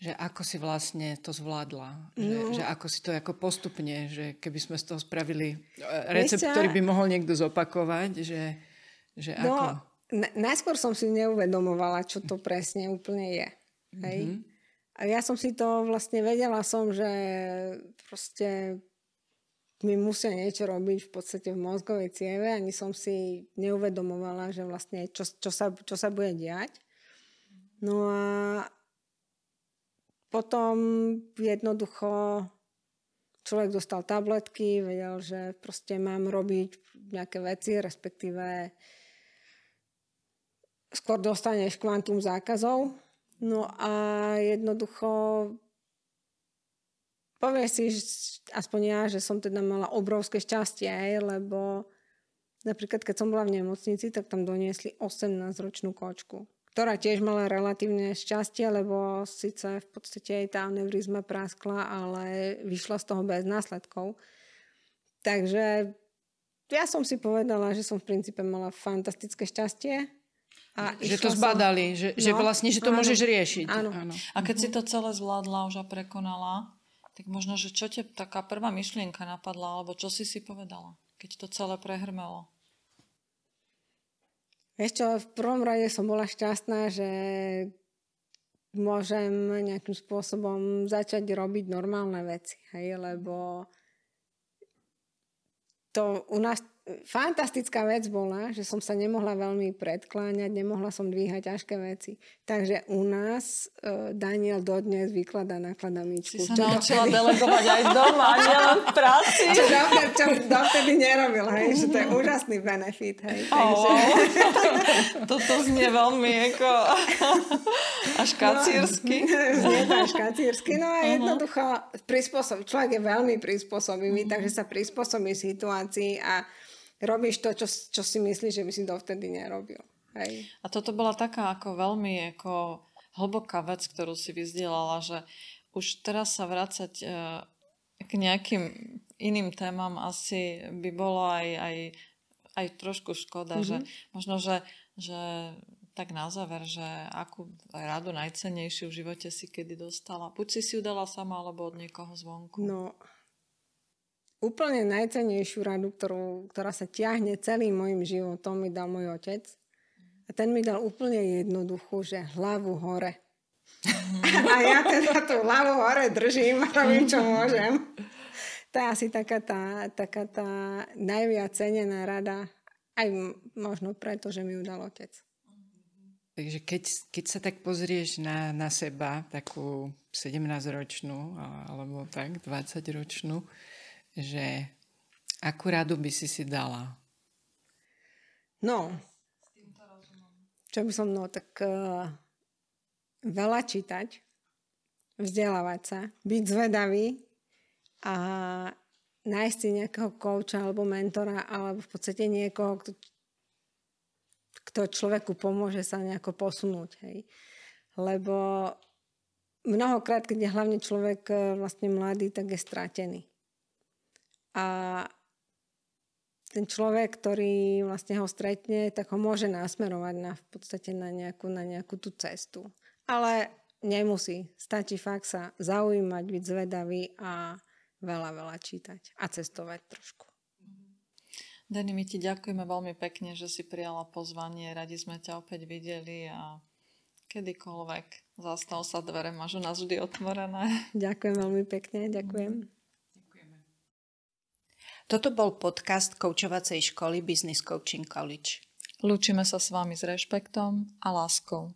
že ako si vlastne to zvládla. Že, no. Že ako si to ako postupne, že keby sme z toho spravili recept, Veď ktorý by mohol niekto zopakovať, že, že no, ako? N- najskôr som si neuvedomovala, čo to presne úplne je. Hej? Mm-hmm. A ja som si to vlastne vedela som, že proste mi musia niečo robiť v podstate v mozgovej cieve. Ani som si neuvedomovala, že vlastne čo, čo, sa, čo sa bude diať. No a potom jednoducho človek dostal tabletky, vedel, že proste mám robiť nejaké veci, respektíve skôr dostaneš kvantum zákazov. No a jednoducho povie si, aspoň ja, že som teda mala obrovské šťastie, lebo napríklad keď som bola v nemocnici, tak tam doniesli osemnásťročnú kočku, ktorá tiež mala relatívne šťastie, lebo síce v podstate jej tá aneurizma praskla, ale vyšla z toho bez následkov. Takže ja som si povedala, že som v princípe mala fantastické šťastie. A že to zbadali, som... že, že no, vlastne že to áno, môžeš riešiť. Áno. Áno. A keď mhm. si to celé zvládla už a prekonala, tak možno, že čo ťa taká prvá myšlienka napadla, alebo čo si si povedala, keď to celé prehrmelo? Ešte v prvom rade som bola šťastná, že môžem nejakým spôsobom začať robiť normálne veci, hej, lebo to u nás fantastická vec bola, že som sa nemohla veľmi predkláňať, nemohla som dvíhať ťažké veci. Takže u nás e, Daniel dodnes vyklada nakladamičku. Si sa naučila dovtedy... delegovať aj doma, a nielen v práci. Čo dovtedy, čo dovtedy nerobil, hej, že to je úžasný benefit. Hej. Takže... Toto znie veľmi ako až kacírsky. No, znie to až kacírsky, no a jednoducho prispôsobí. Človek je veľmi prispôsobivý, mm-hmm. takže sa prispôsobí situácii a robíš to, čo, čo si myslíš, že by si to vtedy nerobil. Hej. A toto bola taká ako veľmi ako hlboká vec, ktorú si vyzdielala, že už teraz sa vracať e, k nejakým iným témam asi by bolo aj, aj, aj trošku škoda. Mm-hmm. Že možno, že, že tak na záver, že akú radu najcennejšiu v živote si kedy dostala? Buď si si ju dala sama, alebo od niekoho zvonku. No... Úplne najcennejšiu radu, ktorú, ktorá sa ťahne celým mojim životom, mi dal môj otec. A ten mi dal úplne jednoduchú, že hlavu hore. A ja teda tú hlavu hore držím a robím, čo môžem. To je asi taká tá, taká tá najviac cenená rada, aj možno preto, že mi ju dal otec. Takže keď, keď sa tak pozrieš na, na seba, takú sedemnásťročnú alebo tak dvadsaťročnú, že akú radu by si si dala? No, s týmto rozumom. Čo by som, no, tak uh, veľa čítať, vzdelávať sa, byť zvedavý a nájsť si nejakého kouča alebo mentora, alebo v podstate niekoho, kto, kto človeku pomôže sa nejako posunúť. Hej. Lebo mnohokrát, keď je hlavne človek uh, vlastne mladý, tak je stratený. A ten človek, ktorý vlastne ho stretne, tak ho môže nasmerovať na, v podstate na nejakú, na nejakú tú cestu. Ale nemusí. Stačí fakt sa zaujímať, byť zvedavý a veľa, veľa čítať. A cestovať trošku. Dani, my ti ďakujeme veľmi pekne, že si prijala pozvanie. Radi sme ťa opäť videli a kedykoľvek zastav sa dvere, máš u nás vždy otvorené. Ďakujem veľmi pekne, ďakujem. Toto bol podcast koučovacej školy Business Coaching College. Lúčime sa s vami s rešpektom a láskou.